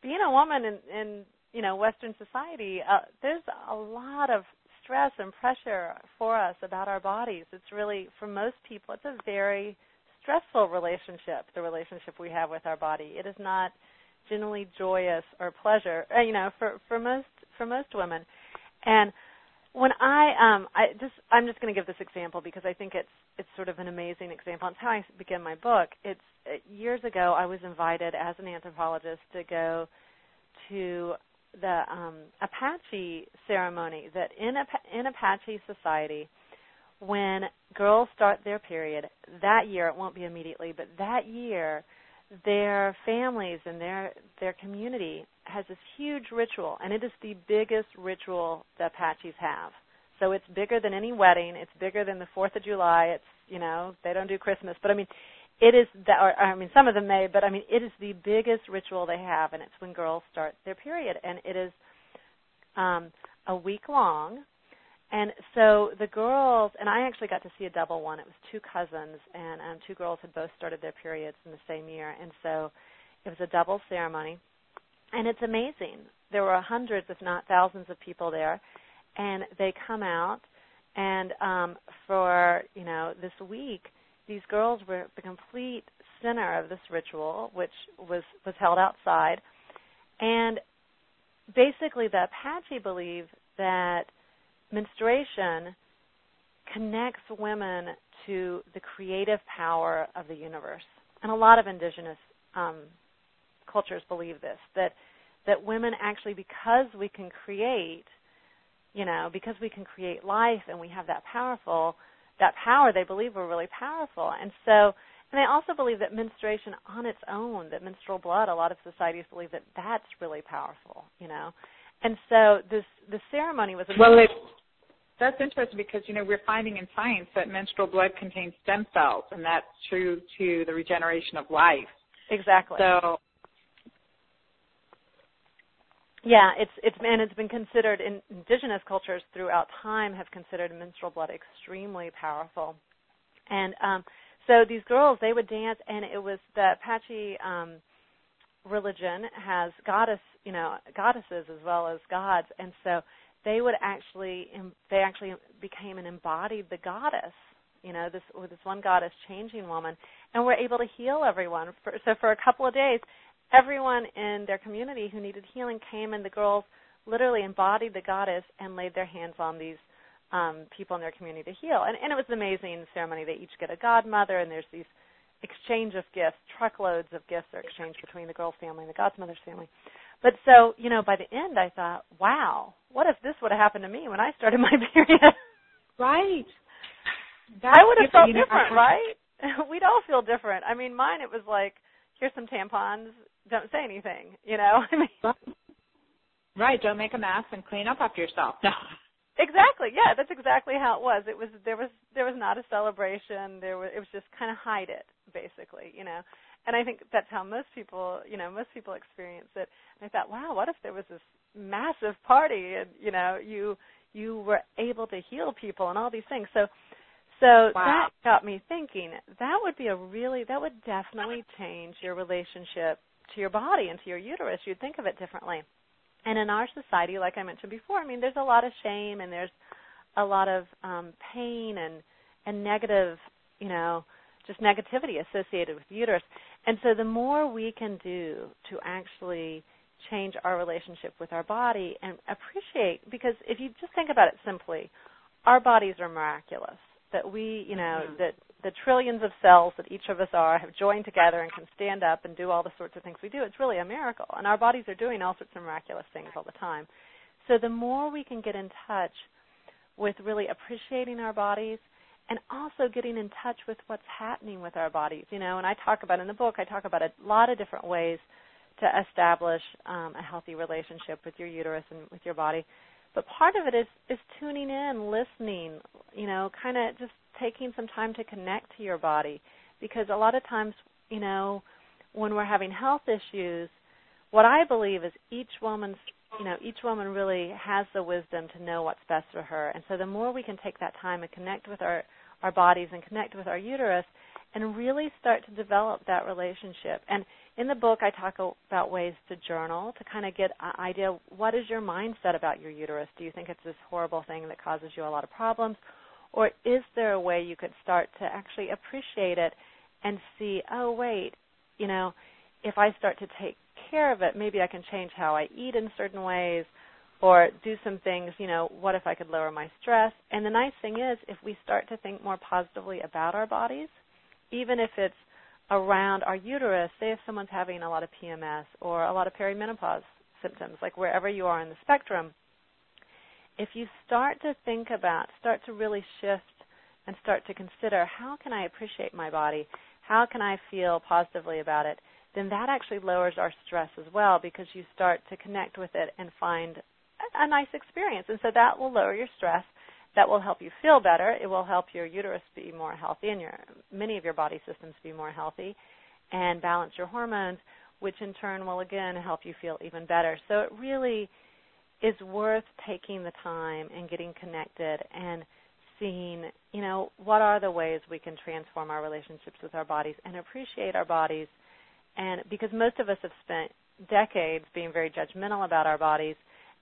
being a woman in, in, you know, Western society, uh, there's a lot of stress and pressure for us about our bodies. It's really, for most people, it's a very stressful relationship, the relationship we have with our body. It is not generally joyous or pleasure, you know, for, for most for most women. And when I um I just I'm just going to give this example because I think it's it's sort of an amazing example. It's how I began my book. It's years ago I was invited as an anthropologist to go to the um, Apache ceremony. That in in Apache society, when girls start their period that year, it won't be immediately, but that year, their families and their their community has this huge ritual, and it is the biggest ritual the Apaches have. So it's bigger than any wedding. It's bigger than the Fourth of July. It's, you know, they don't do Christmas, but I mean, it is. The, or, I mean, some of them may, but I mean, it is the biggest ritual they have, and it's when girls start their period, and it is um, a week long. And so the girls, and I actually got to see a double one. It was two cousins, and um, two girls had both started their periods in the same year. And so it was a double ceremony. And it's amazing. There were hundreds, if not thousands, of people there. And they come out, and um, for, you know, this week, these girls were the complete center of this ritual, which was, was held outside. And basically the Apache believe that menstruation connects women to the creative power of the universe. And a lot of indigenous um, cultures believe this, that that women actually, because we can create, you know, because we can create life and we have that powerful, that power, they believe we're really powerful. And so, and they also believe that menstruation on its own, that menstrual blood, a lot of societies believe that that's really powerful, you know. And so this the ceremony was amazing. Well, it, that's interesting because, you know, we're finding in science that menstrual blood contains stem cells, and that's true to the regeneration of life. Exactly. So, yeah, it's it's and it's been considered in indigenous cultures throughout time have considered menstrual blood extremely powerful. And um, so these girls, they would dance, and it was the Apache um, religion has goddess, you know, goddesses as well as gods, and so they would actually, they actually became and embodied the goddess, you know, this with this one goddess, changing woman, and were able to heal everyone. For, so for a couple of days, everyone in their community who needed healing came, and the girls literally embodied the goddess and laid their hands on these um, people in their community to heal. And, and it was an amazing ceremony. They each get a godmother, and there's these exchange of gifts, truckloads of gifts are exchanged between the girl's family and the godmother's family. But so, you know, by the end I thought, wow, what if this would have happened to me when I started my period? Right. That's I would have felt different, right? We'd all feel different. I mean, mine, it was like, here's some tampons, don't say anything, you know? I mean, right, don't make a mess and clean up after yourself. No. Exactly. Yeah, that's exactly how it was. It was there was there was not a celebration. There was it was just kind of hide it, basically, you know. And I think that's how most people, you know, most people experience it. And I thought, wow, what if there was this massive party and, you know, you you were able to heal people and all these things. So so wow. That got me thinking. That would be a really that would definitely change your relationship to your body and to your uterus. You'd think of it differently. And in our society, like I mentioned before, I mean, there's a lot of shame and there's a lot of um, pain and, and negative, you know, just negativity associated with the uterus. And so the more we can do to actually change our relationship with our body and appreciate, because if you just think about it simply, our bodies are miraculous, that we, you know, mm-hmm. that the trillions of cells that each of us are have joined together and can stand up and do all the sorts of things we do. It's really a miracle. And our bodies are doing all sorts of miraculous things all the time. So the more we can get in touch with really appreciating our bodies and also getting in touch with what's happening with our bodies, you know, and I talk about in the book, I talk about a lot of different ways to establish um, a healthy relationship with your uterus and with your body. But part of it is, is tuning in, listening, you know, kind of just taking some time to connect to your body. Because a lot of times, you know, when we're having health issues, what I believe is each woman's, you know, each woman really has the wisdom to know what's best for her. And so the more we can take that time and connect with our, our bodies and connect with our uterus and really start to develop that relationship. And in the book, I talk about ways to journal to kind of get an idea, what is your mindset about your uterus? Do you think it's this horrible thing that causes you a lot of problems? Or is there a way you could start to actually appreciate it and see, oh, wait, you know, if I start to take care of it, maybe I can change how I eat in certain ways or do some things, you know, what if I could lower my stress? And the nice thing is if we start to think more positively about our bodies, even if it's around our uterus, say if someone's having a lot of P M S or a lot of perimenopause symptoms, like wherever you are in the spectrum, if you start to think about, start to really shift and start to consider how can I appreciate my body, how can I feel positively about it, then that actually lowers our stress as well because you start to connect with it and find a nice experience. And so that will lower your stress. That will help you feel better. It will help your uterus be more healthy and your many of your body systems be more healthy and balance your hormones, which in turn will, again, help you feel even better. So it really is worth taking the time and getting connected and seeing, you know, what are the ways we can transform our relationships with our bodies and appreciate our bodies. And because most of us have spent decades being very judgmental about our bodies,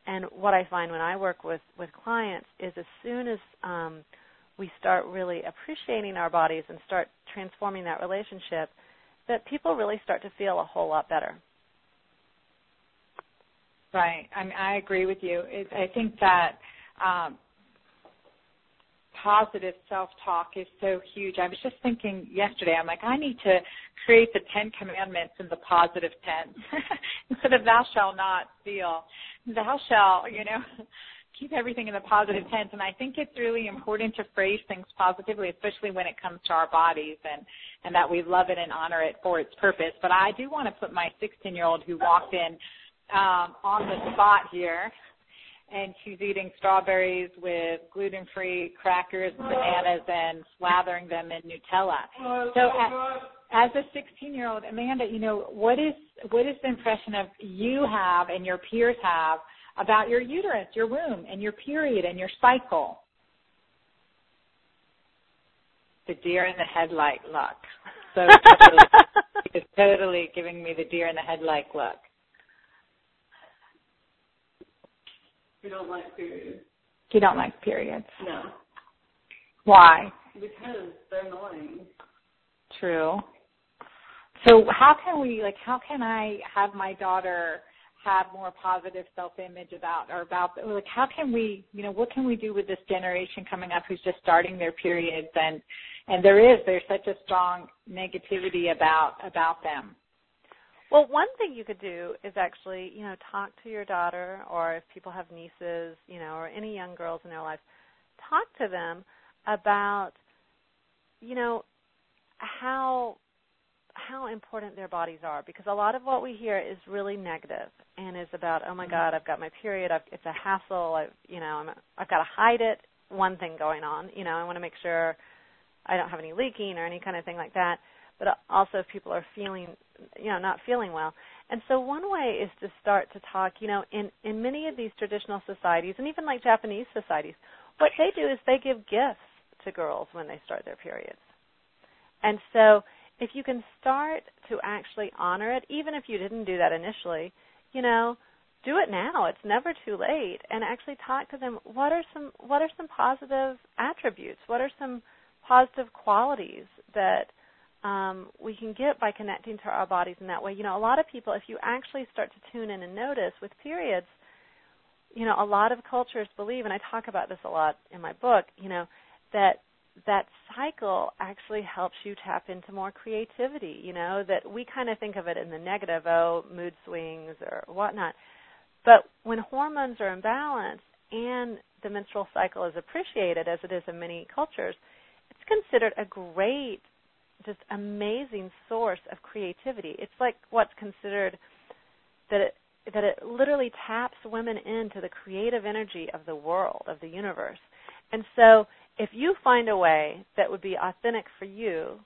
and what I find when I work with, with clients is as soon as um, we start really appreciating our bodies and start transforming that relationship, that people really start to feel a whole lot better. Right. I mean, I agree with you. It, I think that um, positive self-talk is so huge. I was just thinking yesterday, I'm like, I need to create the Ten Commandments in the positive tense. Instead of thou shalt not steal, thou shalt, you know, keep everything in the positive tense. And I think it's really important to phrase things positively, especially when it comes to our bodies and, and that we love it and honor it for its purpose. But I do want to put my sixteen-year-old who walked in um, on the spot here, and she's eating strawberries with gluten-free crackers and bananas and slathering them in Nutella. So as, as a sixteen-year-old, Amanda, you know, what is what is the impression of you have and your peers have about your uterus, your womb, and your period and your cycle? The deer in the headlight look. So totally, it's totally giving me the deer in the headlight look. We don't like periods. You don't like periods? No. Why? Because they're annoying. True. So how can we, like, how can I have my daughter have more positive self-image about, or about, like, how can we, you know, what can we do with this generation coming up who's just starting their periods and, and there is, there's such a strong negativity about, about them? Well, one thing you could do is actually, you know, talk to your daughter or if people have nieces, you know, or any young girls in their life, talk to them about, you know, how how important their bodies are because a lot of what we hear is really negative and is about, oh, my God, I've got my period, I've, it's a hassle, I've, you know, I'm, I've got to hide it, one thing going on, you know, I want to make sure I don't have any leaking or any kind of thing like that. But also if people are feeling, you know, not feeling well. And so one way is to start to talk, you know, in, in many of these traditional societies, and even like Japanese societies, what they do is they give gifts to girls when they start their periods. And so if you can start to actually honor it, even if you didn't do that initially, you know, do it now. It's never too late. And actually talk to them, what are some, what are some positive attributes? What are some positive qualities that Um, we can get by connecting to our bodies in that way. You know, a lot of people, if you actually start to tune in and notice with periods, you know, a lot of cultures believe, and I talk about this a lot in my book, you know, that that cycle actually helps you tap into more creativity, you know, that we kind of think of it in the negative, oh, mood swings or whatnot. But when hormones are in balance and the menstrual cycle is appreciated, as it is in many cultures, it's considered a great, just amazing source of creativity. It's like what's considered that it, that it literally taps women into the creative energy of the world, of the universe. And so if you find a way that would be authentic for you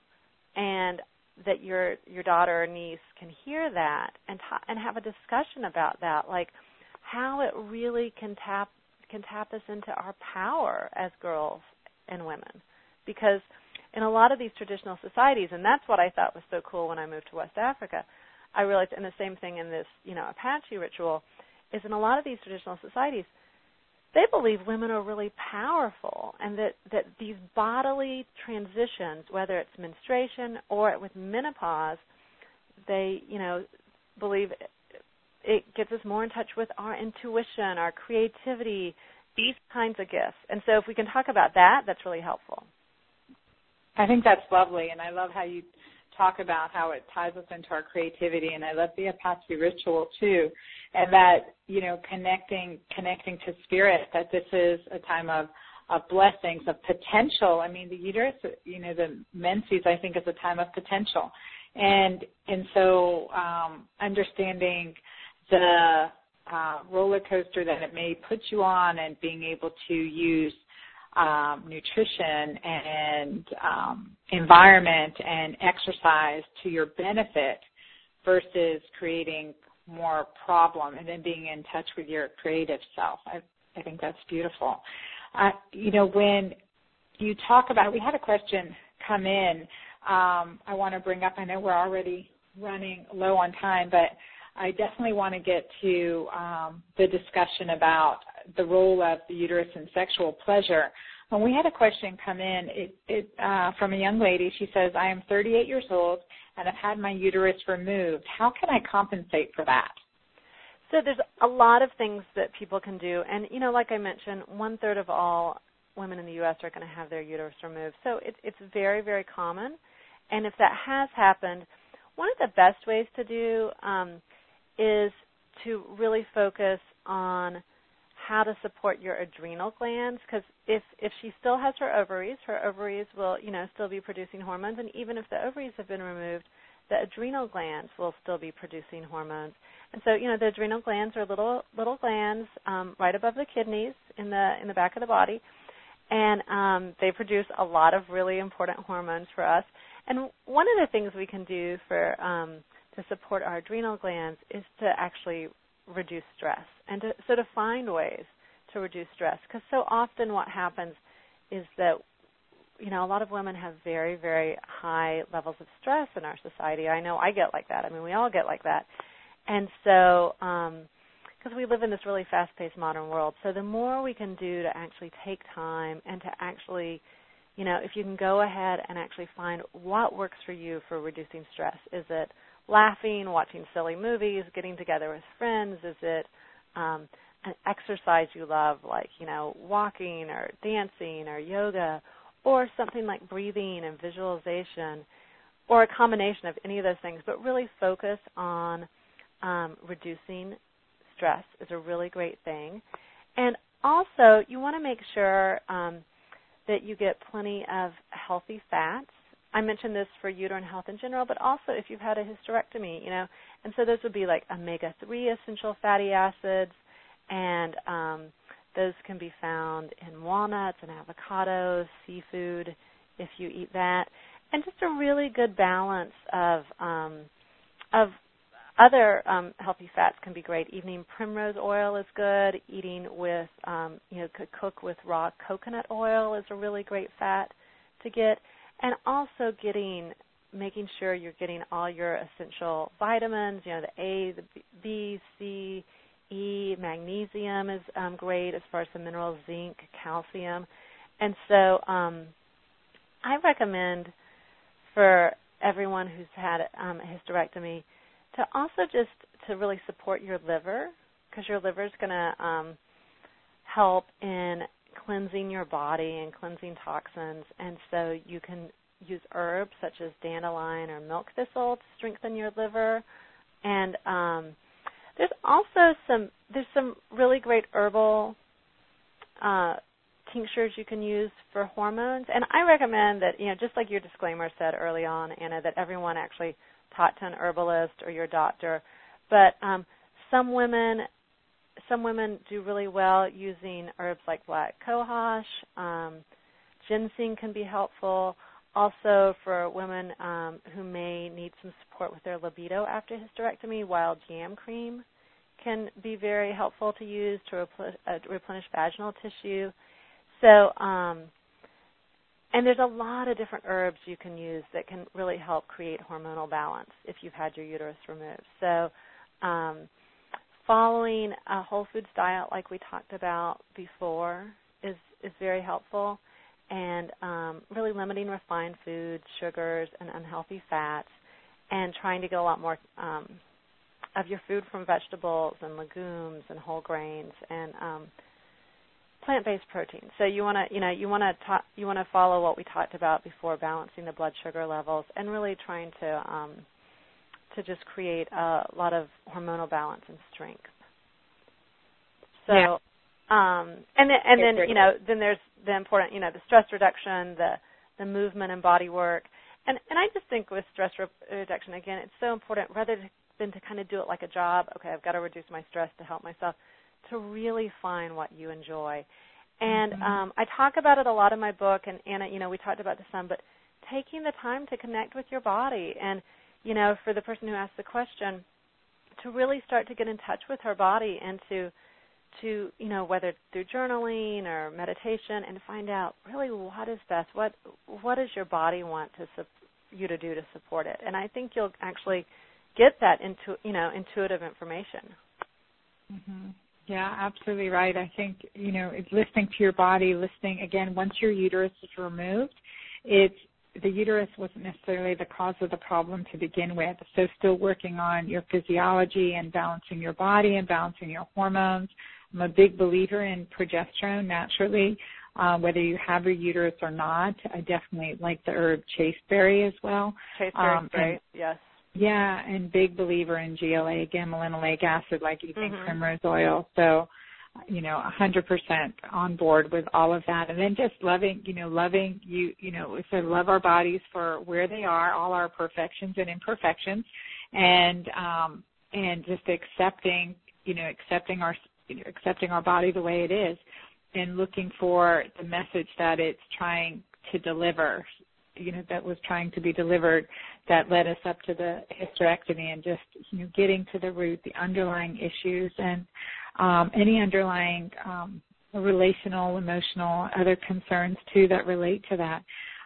and that your your daughter or niece can hear that and ta- and have a discussion about that, like how it really can tap can tap us into our power as girls and women. Because in a lot of these traditional societies, and that's what I thought was so cool when I moved to West Africa, I realized, and the same thing in this, you know, Apache ritual, is in a lot of these traditional societies, they believe women are really powerful and that, that these bodily transitions, whether it's menstruation or with menopause, they, you know, believe it gets us more in touch with our intuition, our creativity, these kinds of gifts. And so if we can talk about that, that's really helpful. I think that's lovely, and I love how you talk about how it ties us into our creativity, and I love the Apache ritual too, and that, you know, connecting connecting to spirit, that this is a time of, of blessings, of potential. I mean, the uterus, you know, the menses, I think, is a time of potential. And and so um, understanding the uh, roller coaster that it may put you on and being able to use Um, nutrition and um, environment and exercise to your benefit versus creating more problem, and then being in touch with your creative self. I, I think that's beautiful. Uh, you know, when you talk about, we had a question come in. Um, I want to bring up, I know we're already running low on time, but I definitely want to get to um, the discussion about the role of the uterus in sexual pleasure. When we had a question come in it, it, uh, from a young lady, she says, I am thirty-eight years old and I've had my uterus removed. How can I compensate for that? So there's a lot of things that people can do. And, you know, like I mentioned, one-third of all women in the U S are going to have their uterus removed. So it, it's very, very common. And if that has happened, one of the best ways to do um, is to really focus on how to support your adrenal glands, because if, if she still has her ovaries, her ovaries will, you know, still be producing hormones, and even if the ovaries have been removed, the adrenal glands will still be producing hormones. And so, you know, the adrenal glands are little little glands um, right above the kidneys in the in the back of the body, and um, they produce a lot of really important hormones for us. And one of the things we can do for um, to support our adrenal glands is to actually reduce stress, and to, so to find ways to reduce stress, because so often what happens is that, you know, a lot of women have very, very high levels of stress in our society. I know I get like that. I mean, we all get like that. And so, because um, we live in this really fast-paced modern world, so the more we can do to actually take time and to actually, you know, if you can go ahead and actually find what works for you for reducing stress. Is it laughing, watching silly movies, getting together with friends? Is it um, an exercise you love, like, you know, walking or dancing or yoga, or something like breathing and visualization, or a combination of any of those things? But really focus on um, reducing stress is a really great thing. And also, you want to make sure um, that you get plenty of healthy fats. I mentioned this for uterine health in general, but also if you've had a hysterectomy, you know, and so those would be like omega three essential fatty acids, and um, those can be found in walnuts and avocados, seafood, if you eat that, and just a really good balance of um, of other um, healthy fats can be great. Evening primrose oil is good. Eating with, um, you know, could cook with raw coconut oil is a really great fat to get. And also getting, making sure you're getting all your essential vitamins, you know, the A, the B, C, E, magnesium is um, great as far as the minerals, zinc, calcium. And so um, I recommend for everyone who's had um, a hysterectomy to also just to really support your liver, because your liver is going to um, help in cleansing your body and cleansing toxins, and so you can use herbs such as dandelion or milk thistle to strengthen your liver. And um, there's also some there's some really great herbal uh, tinctures you can use for hormones. And I recommend that, you know, just like your disclaimer said early on, Anna, that everyone actually talk to an herbalist or your doctor. But um, some women. Some women do really well using herbs like black cohosh. Um, ginseng can be helpful. Also, for women um, who may need some support with their libido after hysterectomy, wild yam cream can be very helpful to use to repl- uh, replenish vaginal tissue. So, um, and there's a lot of different herbs you can use that can really help create hormonal balance if you've had your uterus removed. So, um, following a whole foods diet like we talked about before is, is very helpful, and um, really limiting refined foods, sugars, and unhealthy fats, and trying to get a lot more um, of your food from vegetables and legumes and whole grains and um, plant-based protein. So you want to, you know, you want to ta- you want to follow what we talked about before, balancing the blood sugar levels and really trying to um, to just create a lot of hormonal balance and strength. So, yeah. um, and then, and then you know, then there's the important, you know, the stress reduction, the the movement and body work, and and I just think with stress re- reduction again, it's so important rather than to kind of do it like a job. Okay, I've got to reduce my stress to help myself. To really find what you enjoy. And mm-hmm. um, I talk about it a lot in my book, and Anna, you know, we talked about this some, but taking the time to connect with your body and, you know, for the person who asked the question, to really start to get in touch with her body and to, to you know, whether through journaling or meditation, and find out really what is best, what what does your body want to su- you to do to support it. And I think you'll actually get that, into, you know, intuitive information. Mm-hmm. Yeah, absolutely right. I think, you know, it's listening to your body, listening, again, once your uterus is removed, it's, the uterus wasn't necessarily the cause of the problem to begin with. So still working on your physiology and balancing your body and balancing your hormones. I'm a big believer in progesterone naturally, uh, whether you have your uterus or not. I definitely like the herb chasteberry as well. Chasteberry, um, right, yes. Yeah, and big believer in G L A, gamma linolenic acid, like evening mm-hmm. primrose oil. So, you know, one hundred percent on board with all of that. And then just loving, you know, loving you, you know, so love our bodies for where they are, all our perfections and imperfections, and um, and just accepting, you know, accepting our you know, accepting our body the way it is, and looking for the message that it's trying to deliver. You know, that was trying to be delivered that led us up to the hysterectomy, and just, you know, getting to the root, the underlying issues, and um, any underlying um, relational, emotional, other concerns, too, that relate to that.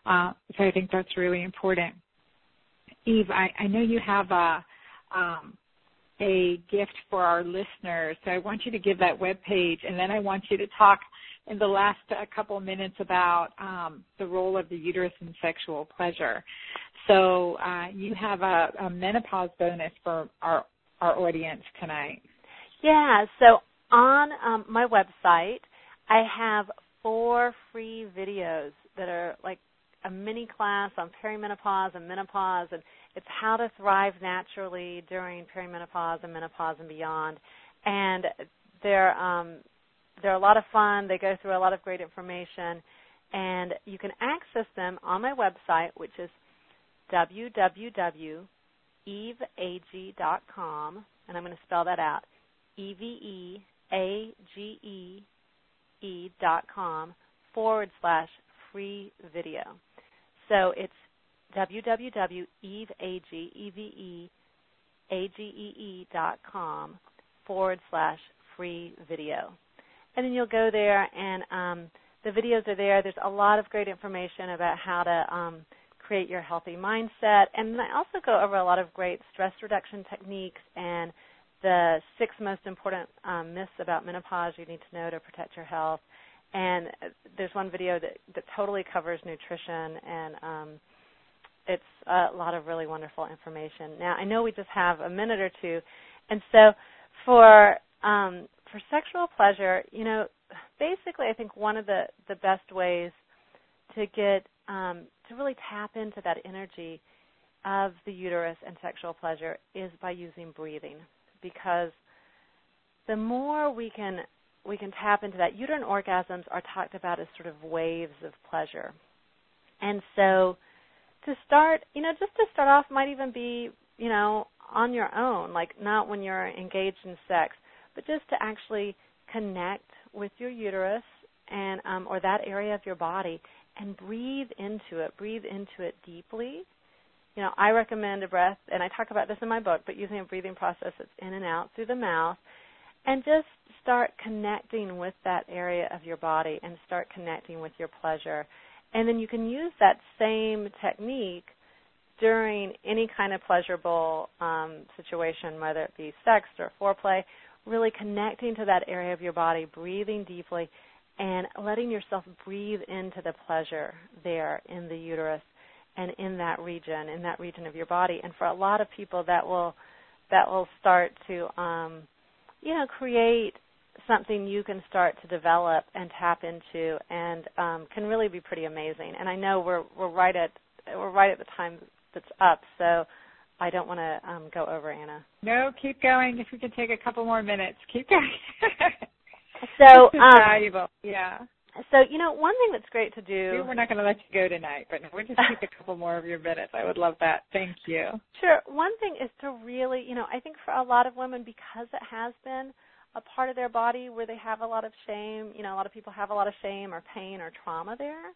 Uh, so I think that's really important. Eve, I, I know you have a, um, a gift for our listeners, so I want you to give that webpage, and then I want you to talk in the last uh, couple minutes about um, the role of the uterus in sexual pleasure. So uh, you have a, a menopause bonus for our, our audience tonight. Yeah, so on um, my website, I have four free videos that are like a mini class on perimenopause and menopause, and it's how to thrive naturally during perimenopause and menopause and beyond. And they're um, They're a lot of fun. They go through a lot of great information, and you can access them on my website, which is w w w dot eve agee dot com, and I'm going to spell that out, E-V-E-A-G-E-E dot com forward slash free video. So it's w w w dot eve agee dot com forward slash free video. And then you'll go there, and um, the videos are there. There's a lot of great information about how to um, create your healthy mindset. And then I also go over a lot of great stress reduction techniques and the six most important um, myths about menopause you need to know to protect your health. And there's one video that, that totally covers nutrition, and um, it's a lot of really wonderful information. Now, I know we just have a minute or two, and so for um, – for sexual pleasure, you know, basically I think one of the, the best ways to get, um, to really tap into that energy of the uterus and sexual pleasure is by using breathing, because the more we can we can tap into that, uterine orgasms are talked about as sort of waves of pleasure. And so to start, you know, just to start off might even be, you know, on your own, like not when you're engaged in sex, but just to actually connect with your uterus and um, or that area of your body and breathe into it. Breathe into it deeply. You know, I recommend a breath, and I talk about this in my book, but using a breathing process that's in and out through the mouth, and just start connecting with that area of your body and start connecting with your pleasure. And then you can use that same technique during any kind of pleasurable um, situation, whether it be sex or foreplay, really connecting to that area of your body, breathing deeply, and letting yourself breathe into the pleasure there in the uterus and in that region, in that region of your body. And for a lot of people, that will that will start to, um, you know, create something you can start to develop and tap into, and um, can really be pretty amazing. And I know we're we're right at we're right at the time that's up, so I don't want to um, go over, Anna. No, keep going. If we can take a couple more minutes, keep going. So um, valuable, yeah. So, you know, one thing that's great to do... We're not going to let you go tonight, but we'll just take a couple more of your minutes. I would love that. Thank you. Sure. One thing is to really, you know, I think for a lot of women, because it has been a part of their body where they have a lot of shame, you know, a lot of people have a lot of shame or pain or trauma there.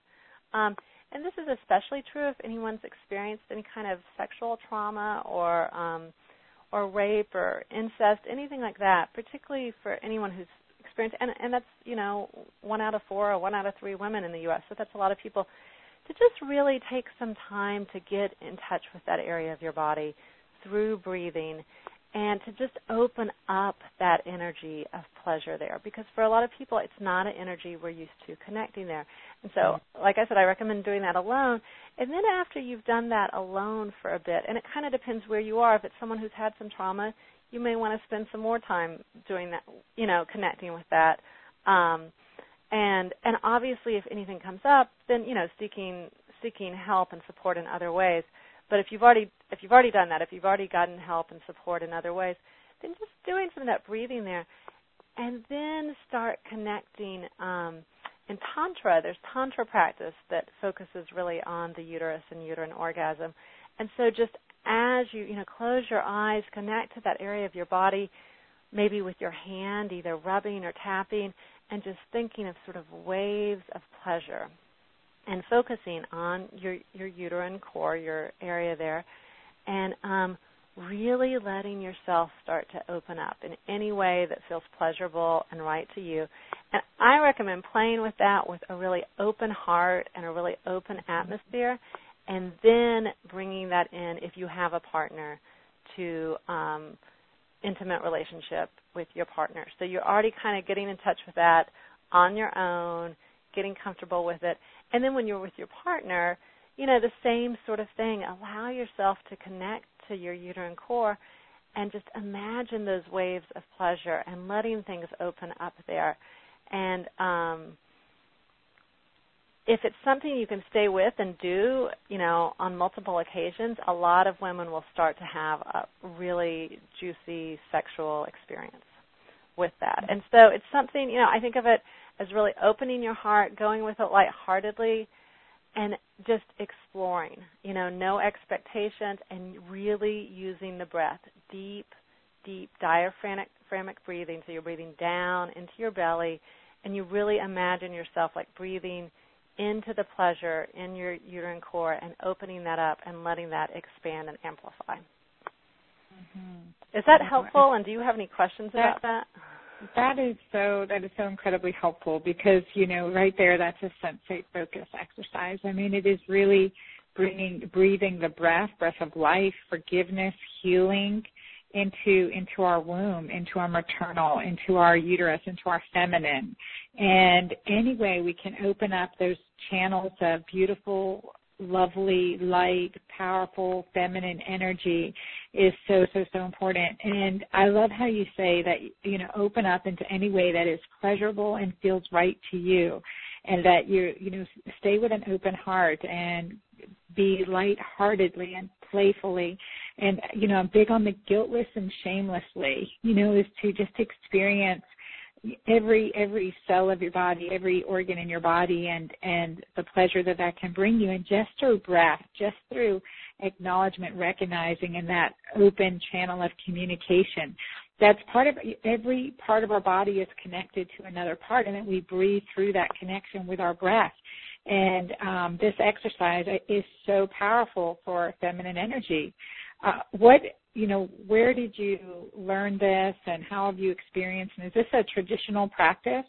Um, and this is especially true if anyone's experienced any kind of sexual trauma or um, or rape or incest, anything like that, particularly for anyone who's experienced, and, and that's, you know, one out of four or one out of three women in the U S, so that's a lot of people, to just really take some time to get in touch with that area of your body through breathing and to just open up that energy of pleasure there, because for a lot of people it's not an energy we're used to connecting there. And so, like I said, I recommend doing that alone. And then after you've done that alone for a bit, and it kind of depends where you are. If it's someone who's had some trauma, you may want to spend some more time doing that, you know, connecting with that. Um, and and obviously if anything comes up, then, you know, seeking seeking help and support in other ways. But if you've already if you've already done that, if you've already gotten help and support in other ways, then just doing some of that breathing there. And then start connecting. Um, in Tantra, there's Tantra practice that focuses really on the uterus and uterine orgasm. And so just as you, you know, close your eyes, connect to that area of your body, maybe with your hand, either rubbing or tapping, and just thinking of sort of waves of pleasure and focusing on your, your uterine core, your area there, and um, really letting yourself start to open up in any way that feels pleasurable and right to you. And I recommend playing with that with a really open heart and a really open atmosphere, and then bringing that in, if you have a partner, to um, intimate relationship with your partner. So you're already kind of getting in touch with that on your own, getting comfortable with it. And then when you're with your partner, you know, the same sort of thing. Allow yourself to connect to your uterine core and just imagine those waves of pleasure and letting things open up there. And um if it's something you can stay with and do, you know, on multiple occasions, a lot of women will start to have a really juicy sexual experience with that. And so it's something, you know, I think of it as really opening your heart, going with it lightheartedly, and just exploring, you know, no expectations, and really using the breath, deep, deep diaphragmic breathing. So you're breathing down into your belly, and you really imagine yourself like breathing into the pleasure in your uterine core and opening that up and letting that expand and amplify. Mm-hmm. Is that helpful, and do you have any questions that, about that? That is so that is so incredibly helpful, because, you know, right there, that's a sensate focus exercise. I mean, it is really bringing breathing the breath, breath of life, forgiveness, healing into into our womb, into our maternal, into our uterus, into our feminine. And any way we can open up those channels of beautiful, lovely, light, powerful, feminine energy is so, so, so important. And I love how you say that, you know, open up into any way that is pleasurable and feels right to you, and that you, you know, stay with an open heart and be lightheartedly and playfully. And, you know, I'm big on the guiltless and shamelessly, you know, is to just experience every every cell of your body, every organ in your body, and, and the pleasure that that can bring you. And just through breath, just through acknowledgement, recognizing, and that open channel of communication. That's part of every part of our body is connected to another part, and that we breathe through that connection with our breath. And um, this exercise is so powerful for feminine energy. Uh, what, you know, where did you learn this, and how have you experienced? And is this a traditional practice?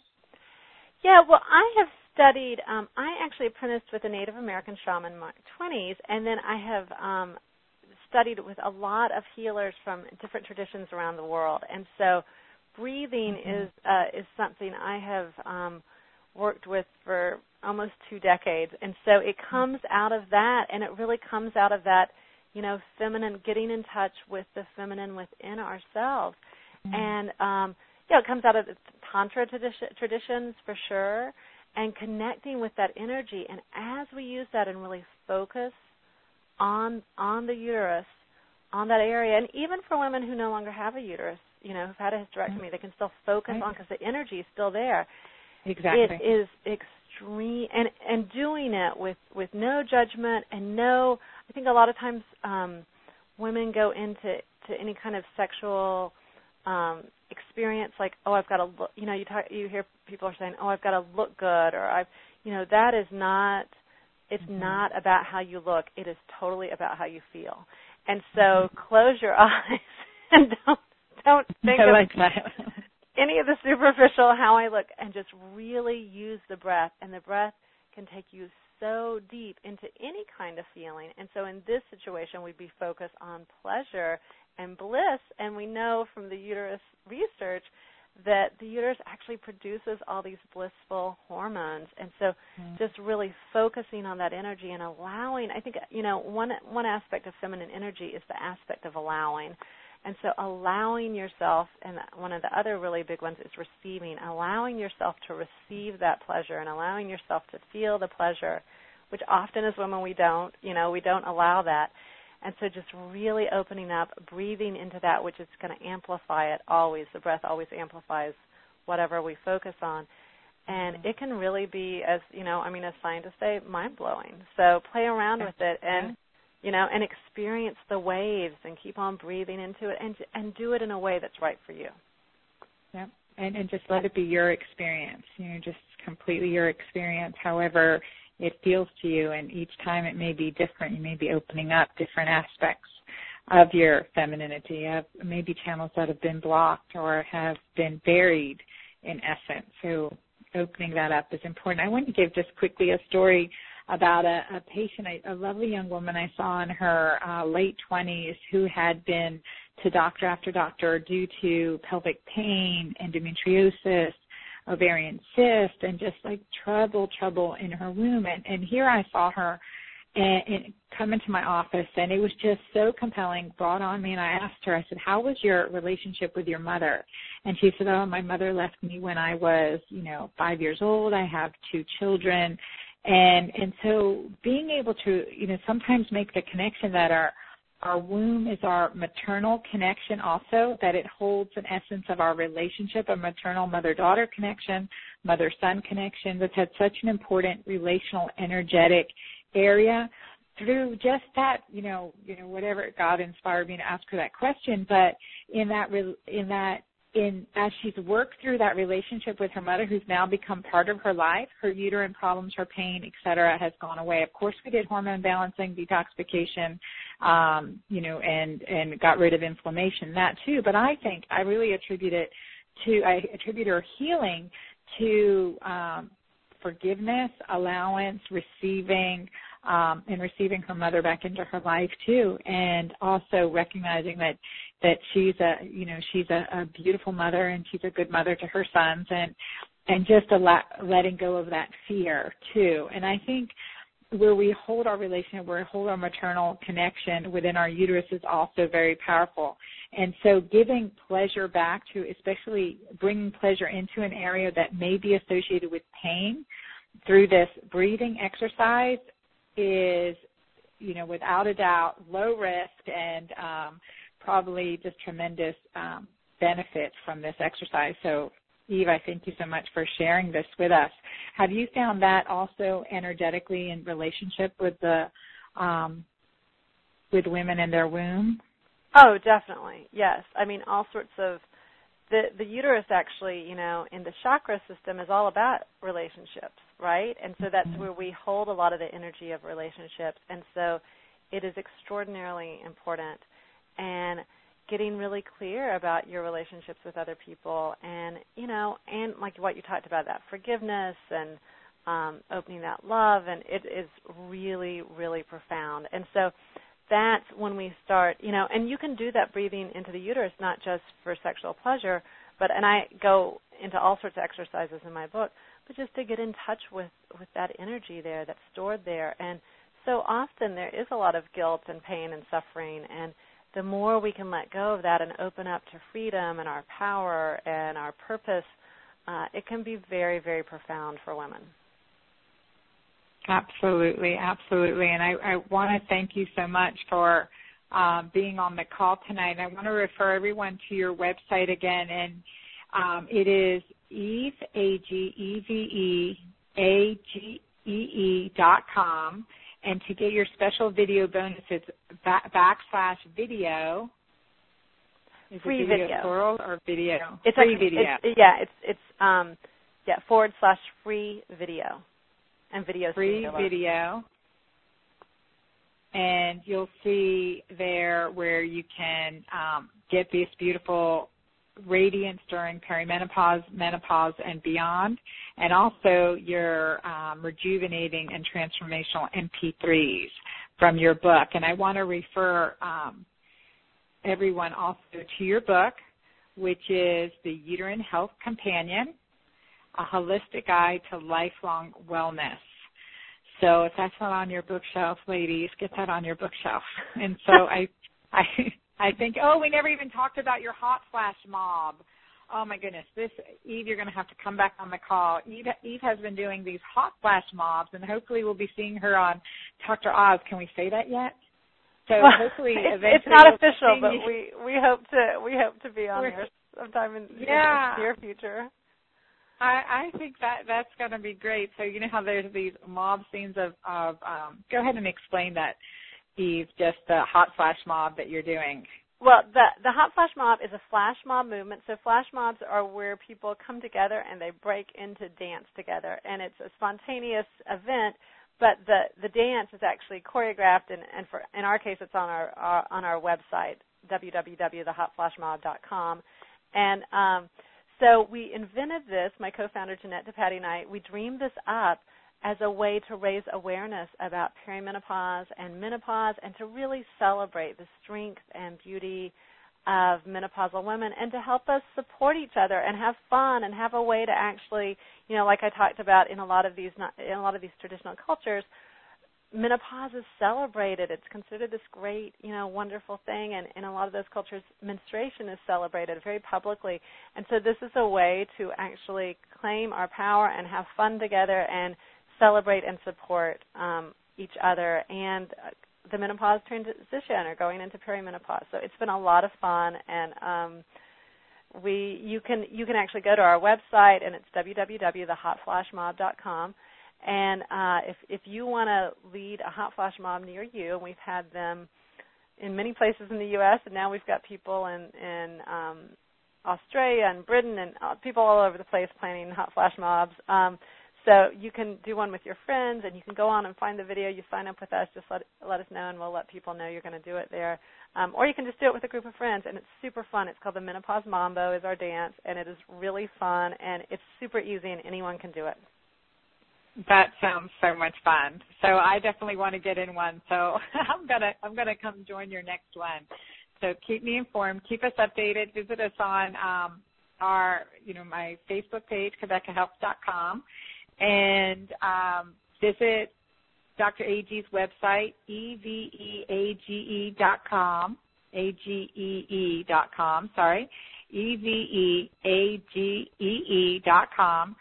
Yeah, well, I have studied, um, I actually apprenticed with a Native American shaman in my twenties, and then I have um, studied with a lot of healers from different traditions around the world. And so breathing mm-hmm. is uh, is something I have um, worked with for almost two decades, and so it comes out of that, and it really comes out of that, you know, feminine, getting in touch with the feminine within ourselves, mm-hmm. and um, yeah, it comes out of the Tantra tradi- traditions for sure, and connecting with that energy, and as we use that and really focus on on the uterus, on that area, and even for women who no longer have a uterus, you know, who've had a hysterectomy, they can still focus right. on, because the energy is still there. Exactly. It is extreme, and, and doing it with, with no judgment and no, I think a lot of times um, women go into to any kind of sexual um, experience like, oh, I've got to look, you know, you talk, you hear people are saying, oh, I've got to look good, or I've, you know, that is not, it's mm-hmm. not about how you look. It is totally about how you feel. And so close your eyes and don't don't think I like of that. any of the superficial how I look, and just really use the breath. And the breath can take you so deep into any kind of feeling. And so in this situation, we'd be focused on pleasure and bliss. And we know from the uterus research that the uterus actually produces all these blissful hormones. And so mm-hmm. just really focusing on that energy and allowing, I think, you know, one one aspect of feminine energy is the aspect of allowing. And so allowing yourself, and one of the other really big ones is receiving, allowing yourself to receive that pleasure and allowing yourself to feel the pleasure, which often as women we don't, you know, we don't allow that. And so just really opening up, breathing into that, which is going to amplify it always. The breath always amplifies whatever we focus on. And mm-hmm. it can really be, as, you know, I mean, as scientists say, mind-blowing. So play around with it and, you know, and experience the waves and keep on breathing into it, and and do it in a way that's right for you. Yeah, and, and just let it be your experience, you know, just completely your experience, however it feels to you, and each time it may be different. You may be opening up different aspects of your femininity, of maybe channels that have been blocked or have been buried in essence. So opening that up is important. I want to give just quickly a story about a, a patient, a, a lovely young woman I saw in her uh, late twenties who had been to doctor after doctor due to pelvic pain, endometriosis, ovarian cyst, and just like trouble, trouble in her womb. And, and here I saw her and, and come into my office, and it was just so compelling, brought on me, and I asked her, I said, how was your relationship with your mother? And she said, oh, my mother left me when I was, you know, five years old. I have two children. And and so being able to, you know, sometimes make the connection that our our womb is our maternal connection also, that it holds an essence of our relationship, a maternal mother-daughter connection, mother-son connection, that's had such an important relational, energetic area through just that, you know, you know, whatever God inspired me to ask her that question. But in that, in that, in as she's worked through that relationship with her mother, who's now become part of her life, her uterine problems, her pain, et cetera, has gone away. Of course, we did hormone balancing, detoxification, um, you know, and, and got rid of inflammation, that too. But I think I really attribute it to, I attribute her healing to um, forgiveness, allowance, receiving, um, and receiving her mother back into her life too, and also recognizing that that she's a, you know, she's a, a beautiful mother, and she's a good mother to her sons, and and just a lot, letting go of that fear too. And I think where we hold our relationship, where we hold our maternal connection within our uterus is also very powerful. And so giving pleasure back to, especially bringing pleasure into an area that may be associated with pain through this breathing exercise is, you know, without a doubt, low risk and um, probably just tremendous um, benefit from this exercise. So, Eve, I thank you so much for sharing this with us. Have you found that also energetically in relationship with the um, with women in their womb? Oh, definitely, yes. I mean, all sorts of the the uterus actually, you know, in the chakra system is all about relationships, right? And so that's mm-hmm. where we hold a lot of the energy of relationships. And so it is extraordinarily important. And getting really clear about your relationships with other people, and, you know, and like what you talked about, that forgiveness and um, opening that love, and it is really, really profound. And so that's when we start, you know, and you can do that breathing into the uterus, not just for sexual pleasure, But and I go into all sorts of exercises in my book, but just to get in touch with, with that energy there that's stored there. And so often there is a lot of guilt and pain and suffering, and the more we can let go of that and open up to freedom and our power and our purpose, uh, it can be very, very profound for women. Absolutely, absolutely. And I, I want to thank you so much for uh, being on the call tonight. I want to refer everyone to your website again, and um, it is Eve Agee, E V E A G E E dot com, and to get your special video bonus, it's back, backslash video. Is free it video, video. Plural or video? It's free a, video. It's, yeah, it's it's um yeah forward slash free video. And video free video, and you'll see there where you can um, get this beautiful radiance during perimenopause, menopause, and beyond, and also your um, rejuvenating and transformational M P threes from your book. And I want to refer um, everyone also to your book, which is The Uterine Health Companion, A Holistic Guide to Lifelong Wellness. So if that's not on your bookshelf, ladies, get that on your bookshelf. And so I I, I think, oh, we never even talked about your hot flash mob. Oh, my goodness. This, Eve, you're going to have to come back on the call. Eve, Eve has been doing these hot flash mobs, and hopefully we'll be seeing her on Doctor Oz. Can we say that yet? So well, hopefully eventually it's not official, but we, we hope to we hope to be on there sometime in, yeah. in the near future. I, I think that that's going to be great. So you know how there's these mob scenes of, of um, go ahead and explain that, Eve, just the hot flash mob that you're doing. Well, the, the hot flash mob is a flash mob movement. So flash mobs are where people come together and they break into dance together. And it's a spontaneous event, but the, the dance is actually choreographed. And, and for in our case, it's on our, our on our website, w w w dot the hot flash mob dot com. And um so we invented this, my co-founder Jeanette DePatty and I, we dreamed this up as a way to raise awareness about perimenopause and menopause and to really celebrate the strength and beauty of menopausal women and to help us support each other and have fun and have a way to actually, you know, like I talked about in a lot of these in a lot of these traditional cultures, menopause is celebrated. It's considered this great, you know, wonderful thing. And in a lot of those cultures, menstruation is celebrated very publicly. And so this is a way to actually claim our power and have fun together and celebrate and support um, each other and the menopause transition or going into perimenopause. So it's been a lot of fun. And um, we you can you can actually go to our website, and it's w w w dot the hot flash mob dot com. And uh, if, if you want to lead a hot flash mob near you, and we've had them in many places in the U S, and now we've got people in, in um, Australia and Britain and people all over the place planning hot flash mobs. Um, so you can do one with your friends, and you can go on and find the video. You sign up with us, just let, let us know, and we'll let people know you're going to do it there. Um, or you can just do it with a group of friends, and it's super fun. It's called the Menopause Mambo is our dance, and it is really fun, and it's super easy, and anyone can do it. That sounds so much fun. So I definitely want to get in one. So I'm gonna I'm gonna come join your next one. So keep me informed, keep us updated. Visit us on um, our you know my Facebook page, Quebeca health dot com, and um, visit Doctor Agee's website, E V E A G E dot com, A G E E dot com. Sorry, E V E A G E E dot com.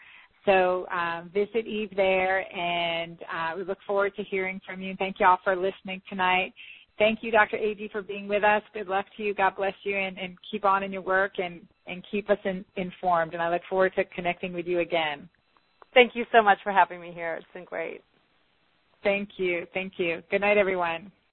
So um, visit Eve there, and uh, we look forward to hearing from you. Thank you all for listening tonight. Thank you, Doctor Agee, for being with us. Good luck to you. God bless you, and, and keep on in your work and, and keep us in, informed. And I look forward to connecting with you again. Thank you so much for having me here. It's been great. Thank you. Thank you. Good night, everyone.